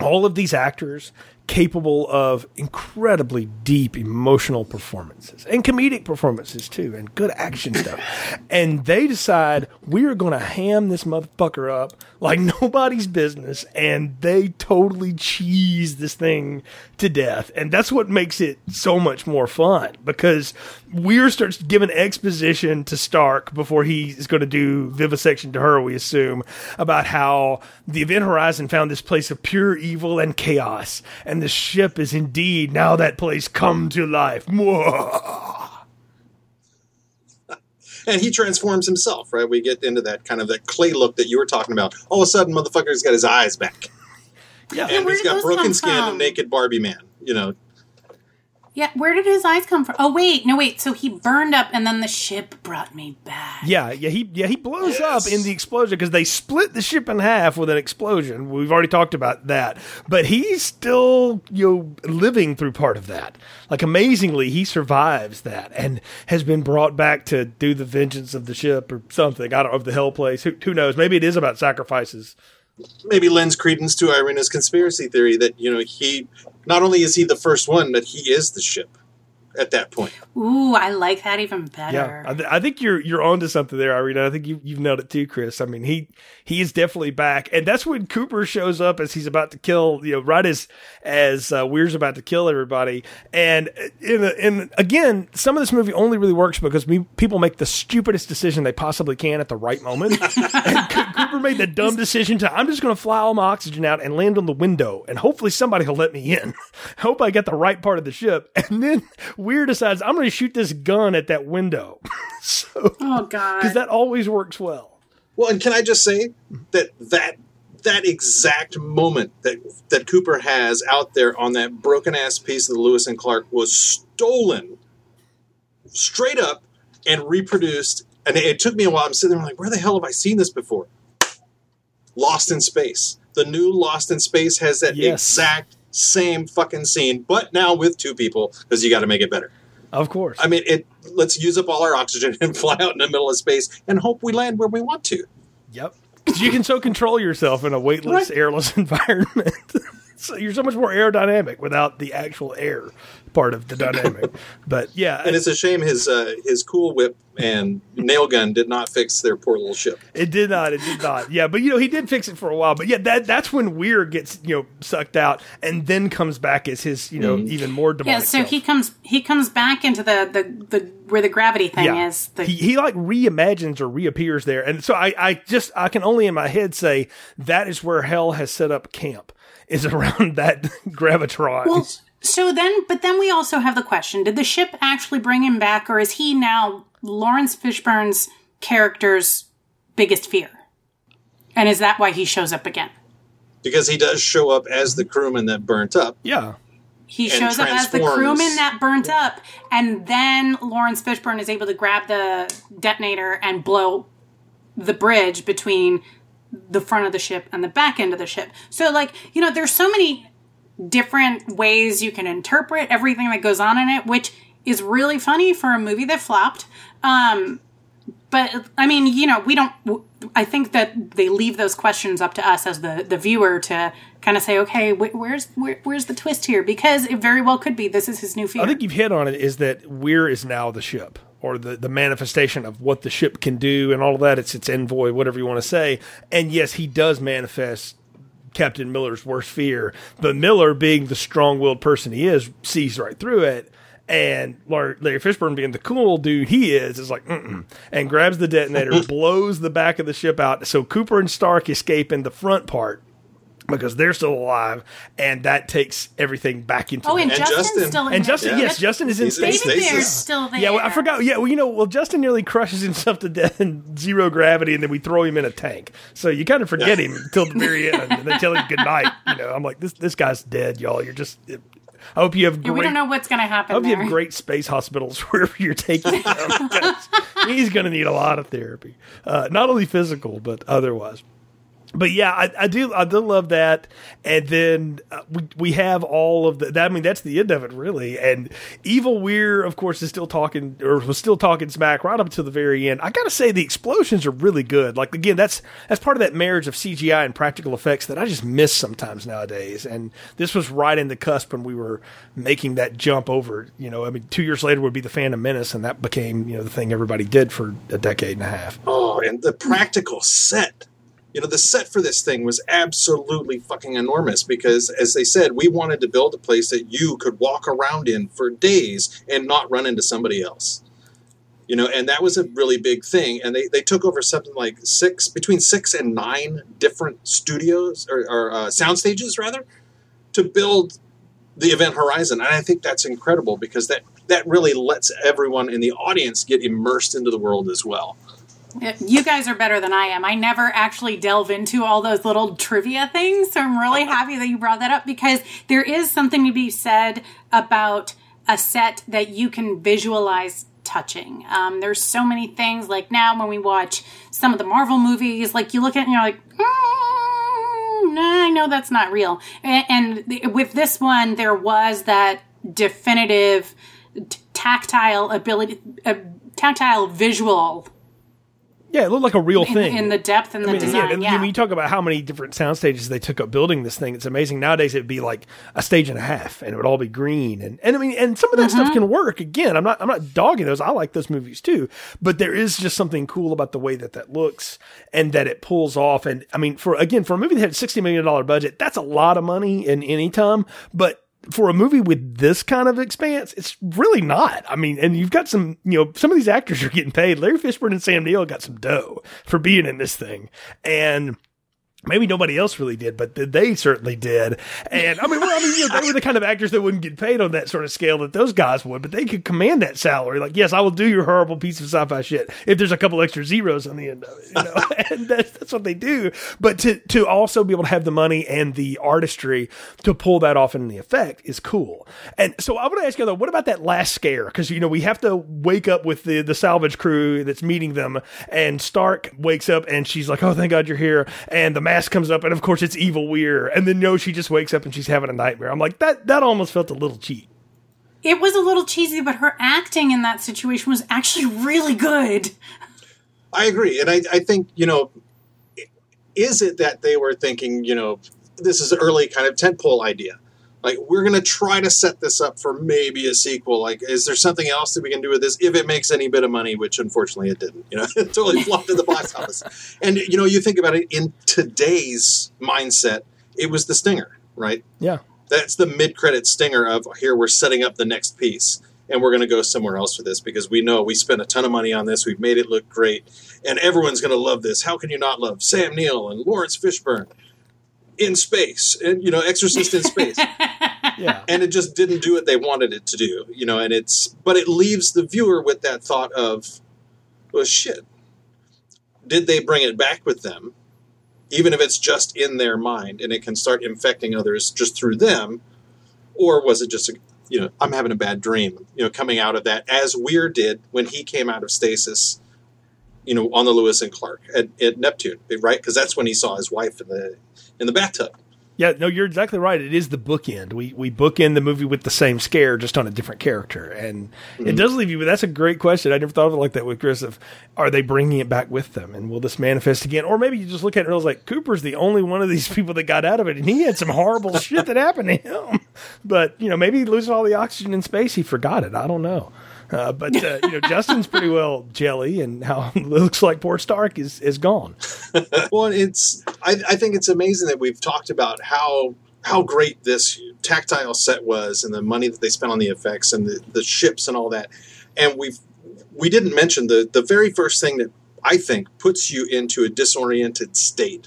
all of these actors, capable of incredibly deep emotional performances and comedic performances too, and good action stuff. And they decide we're going to ham this motherfucker up like nobody's business, and they totally cheese this thing to death. And that's what makes it so much more fun, because Weir starts giving exposition to Stark before he is going to do vivisection to her, we assume, about how the Event Horizon found this place of pure evil and chaos, and the ship is indeed now that place come to life. And he transforms himself, right? We get into that kind of that clay look that you were talking about. All of a sudden, motherfucker's got his eyes back. Yeah, and he's got broken skin and naked Barbie man, you know. Yeah, where did his eyes come from? Oh, wait, no, wait. So he burned up, and then the ship brought me back. Yeah, yeah, he yeah he blows yes. up in the explosion, because they split the ship in half with an explosion. We've already talked about that. But he's still, you know, living through part of that. Like, amazingly, he survives that and has been brought back to do the vengeance of the ship or something. I don't know, of the hell place. Who, who knows? Maybe it is about sacrifices. Maybe lends credence to Irina's conspiracy theory that, you know, he, not only is he the first one, but he is the ship at that point. Ooh, I like that even better. Yeah, I, th- I think you're you're onto something there, Irina. I think you, you've nailed it too, Chris. I mean, he he is definitely back, and that's when Cooper shows up as he's about to kill, you know, right as as uh, Weir's about to kill everybody. And in a, in again, some of this movie only really works because me, people make the stupidest decision they possibly can at the right moment. And C- Cooper made the dumb decision to I'm just going to fly all my oxygen out and land on the window, and hopefully somebody will let me in. Hope I get the right part of the ship, and then Weir decides, I'm going to shoot this gun at that window. so, oh, God. Because that always works well. Well, and can I just say that that, that exact moment that, that Cooper has out there on that broken-ass piece of the Lewis and Clark was stolen straight up and reproduced. And it, it took me a while. I'm sitting there like, where the hell have I seen this before? Lost in Space. The new Lost in Space has that yes. exact same fucking scene, but now with two people, because you got to make it better. Of course. I mean, it. Let's use up all our oxygen and fly out in the middle of space and hope we land where we want to. Yep. Because you can so control yourself in a weightless, right. airless environment. So you're so much more aerodynamic without the actual air part of the dynamic. But yeah, and it's a shame his uh, his cool whip and nail gun did not fix their poor little ship. It did not. It did not. Yeah, but you know he did fix it for a while. But yeah, that that's when Weir gets you know sucked out and then comes back as his you know mm-hmm. even more demonic. Yeah, so self. he comes he comes back into the the, the where the gravity thing yeah. is. The- he, he like reimagines or reappears there, and so I I just I can only in my head say that is where hell has set up camp. Is around that gravitron. Well, so then, but then we also have the question, did the ship actually bring him back, or is he now Lawrence Fishburne's character's biggest fear? And is that why he shows up again? Because he does show up as the crewman that burnt up. Yeah. He shows up as the crewman that burnt yeah. up, and then Lawrence Fishburne is able to grab the detonator and blow the bridge between the front of the ship and the back end of the ship. So, like, you know, there's so many different ways you can interpret everything that goes on in it, which is really funny for a movie that flopped. Um, but, I mean, you know, we don't... I think that they leave those questions up to us as the, the viewer to kind of say, okay, wh- where's where, where's the twist here? Because it very well could be this is his new fear. I think you've hit on it, is that Weir is now the ship, or the, the manifestation of what the ship can do and all of that. It's its envoy, whatever you want to say. And yes, he does manifest Captain Miller's worst fear. But Miller, being the strong-willed person he is, sees right through it. And Larry Fishburne, being the cool dude he is, is like, mm-mm, and grabs the detonator, blows the back of the ship out. So Cooper and Stark escape in the front part. because they're still alive, and that takes everything back into. Oh, and, and Justin's Justin. still in. And Justin, yeah. yes, Justin is in He's stasis. David Bear's still there. Yeah, well, I forgot. Yeah, well, you know, well, Justin nearly crushes himself to death in zero gravity, and then we throw him in a tank. So you kind of forget yeah. him until the very end, and then tell him good night. You know, I'm like, this this guy's dead, y'all. You're just. It, I hope you have. Great, yeah, we don't know what's going to happen. I hope there. you have great space hospitals wherever you're taking him. He's going to need a lot of therapy, uh, not only physical but otherwise. But yeah, I, I do. I do love that. And then uh, we we have all of the. I mean, that's the end of it, really. And Evil Weir, of course, is still talking, or was still talking smack right up to the very end. I gotta say, the explosions are really good. Like again, that's that's part of that marriage of C G I and practical effects that I just miss sometimes nowadays. And this was right in the cusp when we were making that jump over. You know, I mean, two years later would be the Phantom Menace, and that became you know the thing everybody did for a decade and a half. Oh, and the practical set. You know, the set for this thing was absolutely fucking enormous because, as they said, we wanted to build a place that you could walk around in for days and not run into somebody else. You know, and that was a really big thing. And they, they took over something like six, between six and nine different studios or, or uh, sound stages, rather, to build the Event Horizon. And I think that's incredible because that, that really lets everyone in the audience get immersed into the world as well. You guys are better than I am. I never actually delve into all those little trivia things, so I'm really happy that you brought that up because there is something to be said about a set that you can visualize touching. Um, there's so many things, like now when we watch some of the Marvel movies, like you look at it and you're like, mm, nah, I know that's not real. And, and with this one, there was that definitive t- tactile ability, uh, tactile visual Yeah, it looked like a real in, thing. In the depth and I the mean, design, yeah. And, yeah. I mean, you talk about how many different sound stages they took up building this thing. It's amazing. Nowadays, it'd be like a stage and a half, and it would all be green. And, and I mean, and some of that mm-hmm. stuff can work. Again, I'm not I'm not dogging those. I like those movies, too. But there is just something cool about the way that that looks and that it pulls off. And, I mean, for again, for a movie that had a sixty million dollars budget, that's a lot of money in any time. But for a movie with this kind of expanse, it's really not. I mean, and you've got some, you know, some of these actors are getting paid. Larry Fishburne and Sam Neill got some dough for being in this thing. And maybe nobody else really did, but they certainly did. And I mean, well, I mean, you know, they were the kind of actors that wouldn't get paid on that sort of scale that those guys would, but they could command that salary. Like, yes, I will do your horrible piece of sci-fi shit if there's a couple extra zeros on the end of it. You know? And that's, that's what they do. But to, to also be able to have the money and the artistry to pull that off in the effect is cool. And so I want to ask you, though, what about that last scare? Because, you know, we have to wake up with the, the salvage crew that's meeting them, and Stark wakes up and she's like, oh, thank God you're here. And the mask comes up, and of course it's Evil Weir, and then no, she just wakes up and she's having a nightmare. I'm like, that that almost felt a little cheap. It was a little cheesy, but her acting in that situation was actually really good. I agree, and I, I think, you know, is it that they were thinking, you know, this is an early kind of tentpole idea? Like, we're going to try to set this up for maybe a sequel. Like, is there something else that we can do with this if it makes any bit of money, which unfortunately it didn't. You know, it totally flopped at the box office. And, you know, you think about it in today's mindset, it was the stinger, right? Yeah. That's the mid-credit stinger of, here, we're setting up the next piece, and we're going to go somewhere else for this because we know we spent a ton of money on this. We've made it look great, and everyone's going to love this. How can you not love Sam Neill and Lawrence Fishburne? In space, and you know, Exorcist in space. Yeah. And it just didn't do what they wanted it to do, you know, and it's, but it leaves the viewer with that thought of, well, shit, did they bring it back with them? Even if it's just in their mind and it can start infecting others just through them, or was it just, a, you know, I'm having a bad dream, you know, coming out of that as Weir did when he came out of stasis, you know, on the Lewis and Clark at, at Neptune, right? Because that's when he saw his wife in the, in the bathtub. Yeah, no, you're exactly right. It is the bookend. We we bookend the movie with the same scare, just on a different character. And mm-hmm. it does leave you with, that's a great question. I never thought of it like that with Chris. Of, are they bringing it back with them? And will this manifest again? Or maybe you just look at it and it was like, Cooper's the only one of these people that got out of it. And he had some horrible shit that happened to him. But, you know, maybe losing all the oxygen in space, he forgot it. I don't know. Uh, but, uh, you know, Justin's pretty well jelly, and how it looks like poor Stark is, is gone. Well, it's, I, I think it's amazing that we've talked about how, how great this tactile set was and the money that they spent on the effects and the, the ships and all that. And we've, we didn't mention the, the very first thing that I think puts you into a disoriented state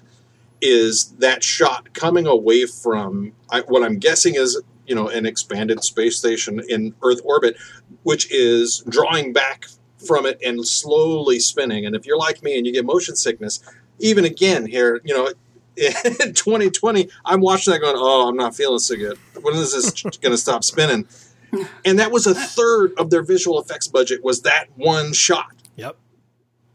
is that shot coming away from I, what I'm guessing is, you know, an expanded space station in Earth orbit, which is drawing back from it and slowly spinning. And if you're like me and you get motion sickness, even again here, you know, in twenty twenty, I'm watching that going, oh, I'm not feeling so good. When is this going to stop spinning? And that was a third of their visual effects budget was that one shot. Yep.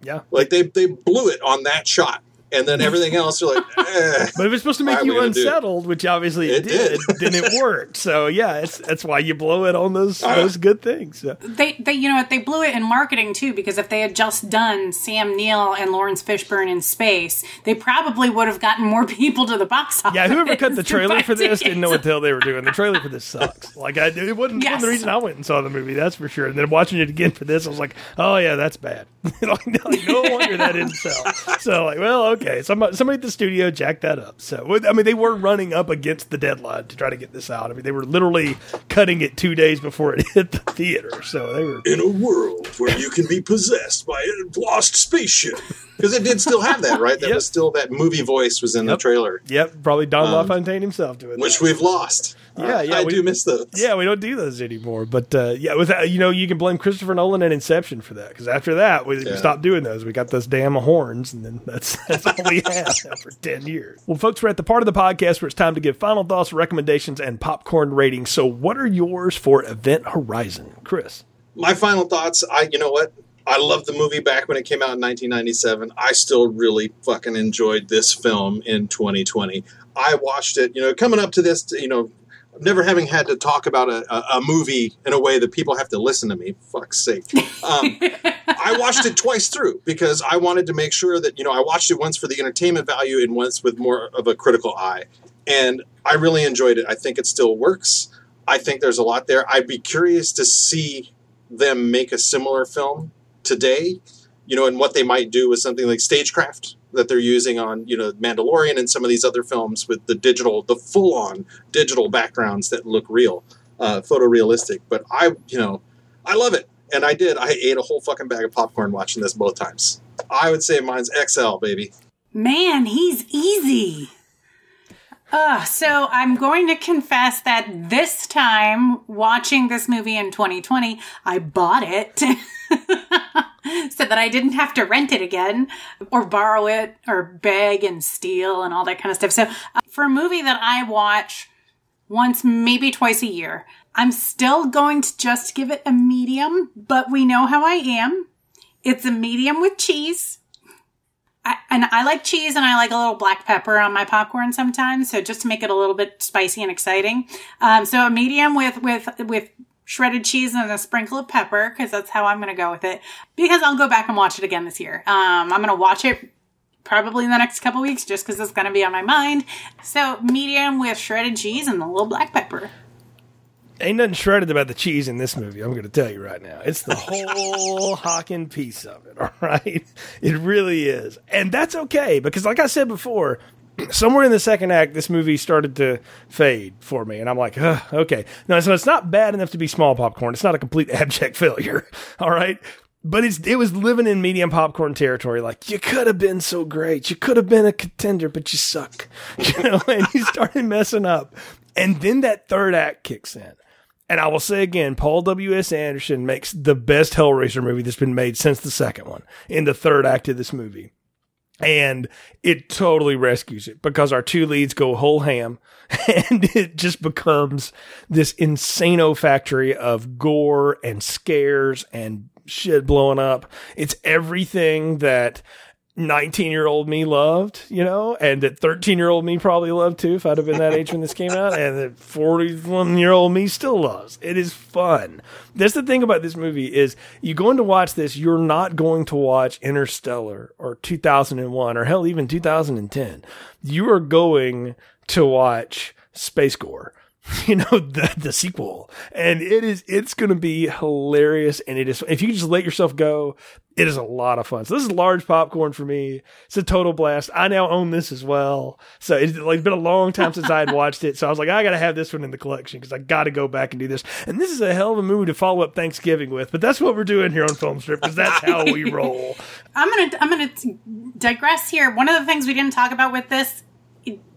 Yeah. Like they, they blew it on that shot. And then everything else, you're like, eh, but if it's supposed to make you unsettled, which obviously it, it did, did. then it worked. So yeah, it's, that's why you blow it on those uh, those good things. So. They, they, you know what? They blew it in marketing too, because if they had just done Sam Neill and Lawrence Fishburne in space, they probably would have gotten more people to the box office. Yeah, whoever cut the trailer for this didn't know what the hell they were doing. The trailer for this sucks. Like I, it wasn't yes. the reason I went and saw the movie. That's for sure. And then watching it again for this, I was like, oh yeah, that's bad. like, no wonder that didn't sell. So like, well. Okay. Okay, somebody, somebody at the studio jacked that up. So, I mean, they were running up against the deadline to try to get this out. I mean, they were literally cutting it two days before it hit the theater. So they were in a world where you can be possessed by a lost spaceship, because it did still have that, right? That yep. was still that movie voice was in yep. the trailer. Yep, probably Don um, LaFontaine himself doing, which that. We've lost. Yeah, yeah, I we, do miss those. Yeah, we don't do those anymore. But uh, yeah, with uh, you know, you can blame Christopher Nolan and Inception for that, because after that we yeah. stopped doing those. We got those damn horns, and then that's that's all we had for ten years. Well, folks, we're at the part of the podcast where it's time to give final thoughts, recommendations, and popcorn ratings. So, what are yours for Event Horizon, Chris? My final thoughts. I, you know what. I loved the movie back when it came out in nineteen ninety-seven. I still really fucking enjoyed this film in twenty twenty. I watched it, you know, coming up to this, you know, never having had to talk about a, a, a movie in a way that people have to listen to me. Fuck's sake. Um, I watched it twice through because I wanted to make sure that, you know, I watched it once for the entertainment value and once with more of a critical eye. And I really enjoyed it. I think it still works. I think there's a lot there. I'd be curious to see them make a similar film today, you know, and what they might do with something like Stagecraft that they're using on, you know, Mandalorian and some of these other films with the digital, the full-on digital backgrounds that look real, uh, photorealistic. But I, you know, I love it. And I did. I ate a whole fucking bag of popcorn watching this both times. I would say mine's X L, baby. Man, he's easy. Uh, so I'm going to confess that this time, watching this movie in twenty twenty, I bought it so that I didn't have to rent it again or borrow it or beg and steal and all that kind of stuff. So uh, for a movie that I watch once, maybe twice a year, I'm still going to just give it a medium, but we know how I am. It's a medium with cheese. I, and I like cheese and I like a little black pepper on my popcorn sometimes. So just to make it a little bit spicy and exciting. Um, so a medium with, with, with shredded cheese and a sprinkle of pepper, because that's how I'm going to go with it, because I'll go back and watch it again this year. Um, I'm going to watch it probably in the next couple weeks just because it's going to be on my mind. So medium with shredded cheese and a little black pepper. Ain't nothing shredded about the cheese in this movie, I'm going to tell you right now. It's the whole hockin' piece of it, all right? It really is. And that's okay, because like I said before, somewhere in the second act, this movie started to fade for me. And I'm like, ugh, okay. No, so it's not bad enough to be small popcorn. It's not a complete abject failure, all right? But it's, it was living in medium popcorn territory. Like, you could have been so great. You could have been a contender, but you suck. You know, and you started messing up. And then that third act kicks in. And I will say again, Paul W S. Anderson makes the best Hellraiser movie that's been made since the second one in the third act of this movie. And it totally rescues it because our two leads go whole ham and it just becomes this insano factory of gore and scares and shit blowing up. It's everything that nineteen-year-old me loved, you know, and that thirteen-year-old me probably loved too if I'd have been that age when this came out, and that forty-one-year-old me still loves. It is fun. That's the thing about this movie is you're going to watch this, you're not going to watch Interstellar or two thousand one or hell, even two thousand ten. You are going to watch Space Gore. You know, the, the sequel, and it is, it's going to be hilarious. And it is, if you just let yourself go, it is a lot of fun. So this is large popcorn for me. It's a total blast. I now own this as well. So it's like been a long time since I had watched it. So I was like, I got to have this one in the collection because I got to go back and do this. And this is a hell of a movie to follow up Thanksgiving with, but that's what we're doing here on Film Strip because that's how we roll. I'm going to, I'm going to digress here. One of the things we didn't talk about with this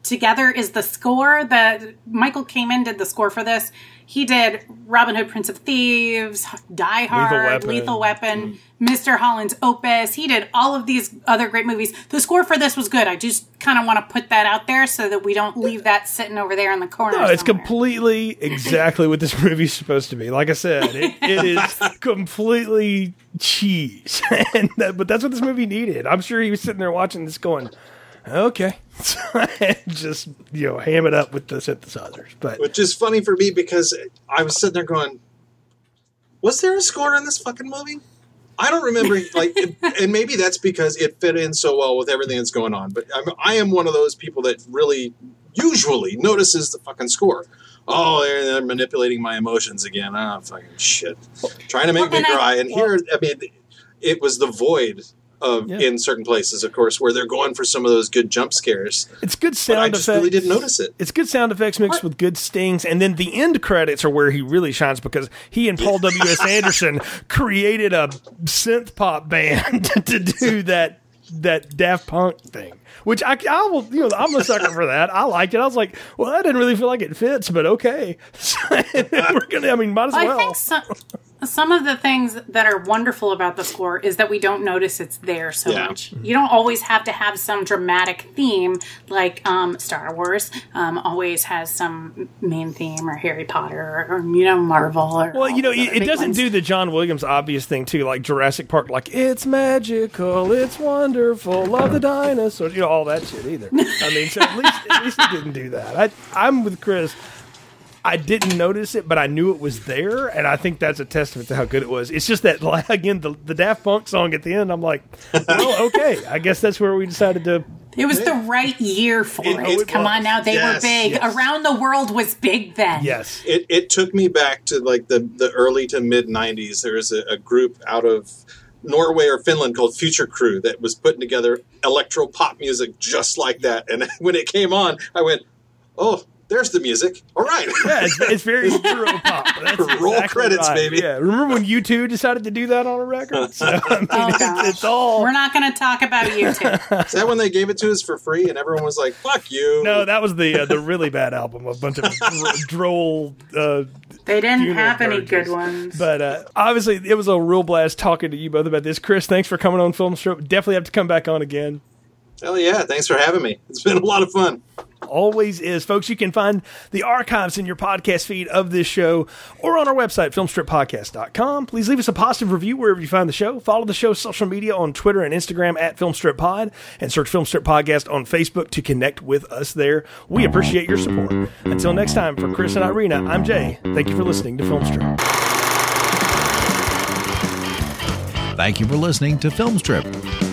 together is the score. The Michael Kamen did the score for this. He did Robin Hood, Prince of Thieves, Die Hard, Lethal Weapon, Lethal Weapon mm. Mister Holland's Opus. He did all of these other great movies. The score for this was good. I just kind of want to put that out there so that we don't leave that sitting over there in the corner. No, it's somewhere. Completely exactly what this movie's supposed to be. Like I said, it, it is completely cheese. and that, but that's what this movie needed. I'm sure he was sitting there watching this going... Okay. Just, you know, ham it up with the synthesizers. But which is funny for me because I was sitting there going, was there a score in this fucking movie? I don't remember. like, it, And maybe that's because it fit in so well with everything that's going on. But I'm, I am one of those people that really usually notices the fucking score. Oh, they're, they're manipulating my emotions again. Oh, fucking shit. Trying to make well, me cry. I, and well, here, I mean, it was the void. Of, yeah. In certain places, of course, where they're going for some of those good jump scares. It's good sound effects. I just effects. really didn't notice it. It's good sound effects mixed what? with good stings. And then the end credits are where he really shines because he and Paul W S. Anderson created a synth pop band to do that that Daft Punk thing. Which I, I will, you know, I'm a sucker for that. I liked it. I was like, well, I didn't really feel like it fits, but okay. We're gonna, I mean, might as well. well. I think so. Some of the things that are wonderful about the score is that we don't notice it's there so yeah. much. You don't always have to have some dramatic theme, like um, Star Wars um, always has some main theme, or Harry Potter, or, you know, Marvel. Or well, you know, it, it doesn't ones. do the John Williams obvious thing, too, like Jurassic Park, like, it's magical, it's wonderful, love the dinosaurs, you know, all that shit either. I mean, so at least, at least it didn't do that. I, I'm with Chris. I didn't notice it, but I knew it was there, and I think that's a testament to how good it was. It's just that, again, the, the Daft Punk song at the end, I'm like, well, okay, I guess that's where we decided to... It was the right year for it. it. it Come was. on now, they yes, were big. Yes. Around the World was big then. Yes. It it took me back to, like, the, the early to mid-nineties. There was a, a group out of Norway or Finland called Future Crew that was putting together electro pop music just like that, and when it came on, I went, oh... There's the music. All right. Yeah, it's, it's very Euro pop. That's exactly roll credits, right. baby. Yeah. Remember when U two decided to do that on a record? So, I mean, oh, it's, it's all. We're not going to talk about U two. Is that when they gave it to us for free and everyone was like, "Fuck you"? No, that was the uh, the really bad album. A bunch of droll. Uh, they didn't have any good ones. But uh, obviously, it was a real blast talking to you both about this. Chris, thanks for coming on Film Strip. Definitely have to come back on again. Hell yeah! Thanks for having me. It's been a lot of fun. Always is. Folks, you can find the archives in your podcast feed of this show or on our website, film strip podcast dot com. Please leave us a positive review wherever you find the show. Follow the show's social media on Twitter and Instagram at FilmStripPod, and search Filmstrip Podcast on Facebook to connect with us there. We appreciate your support. Until next time, for Chris and Irina, I'm Jay. Thank you for listening to Filmstrip. Thank you for listening to Filmstrip.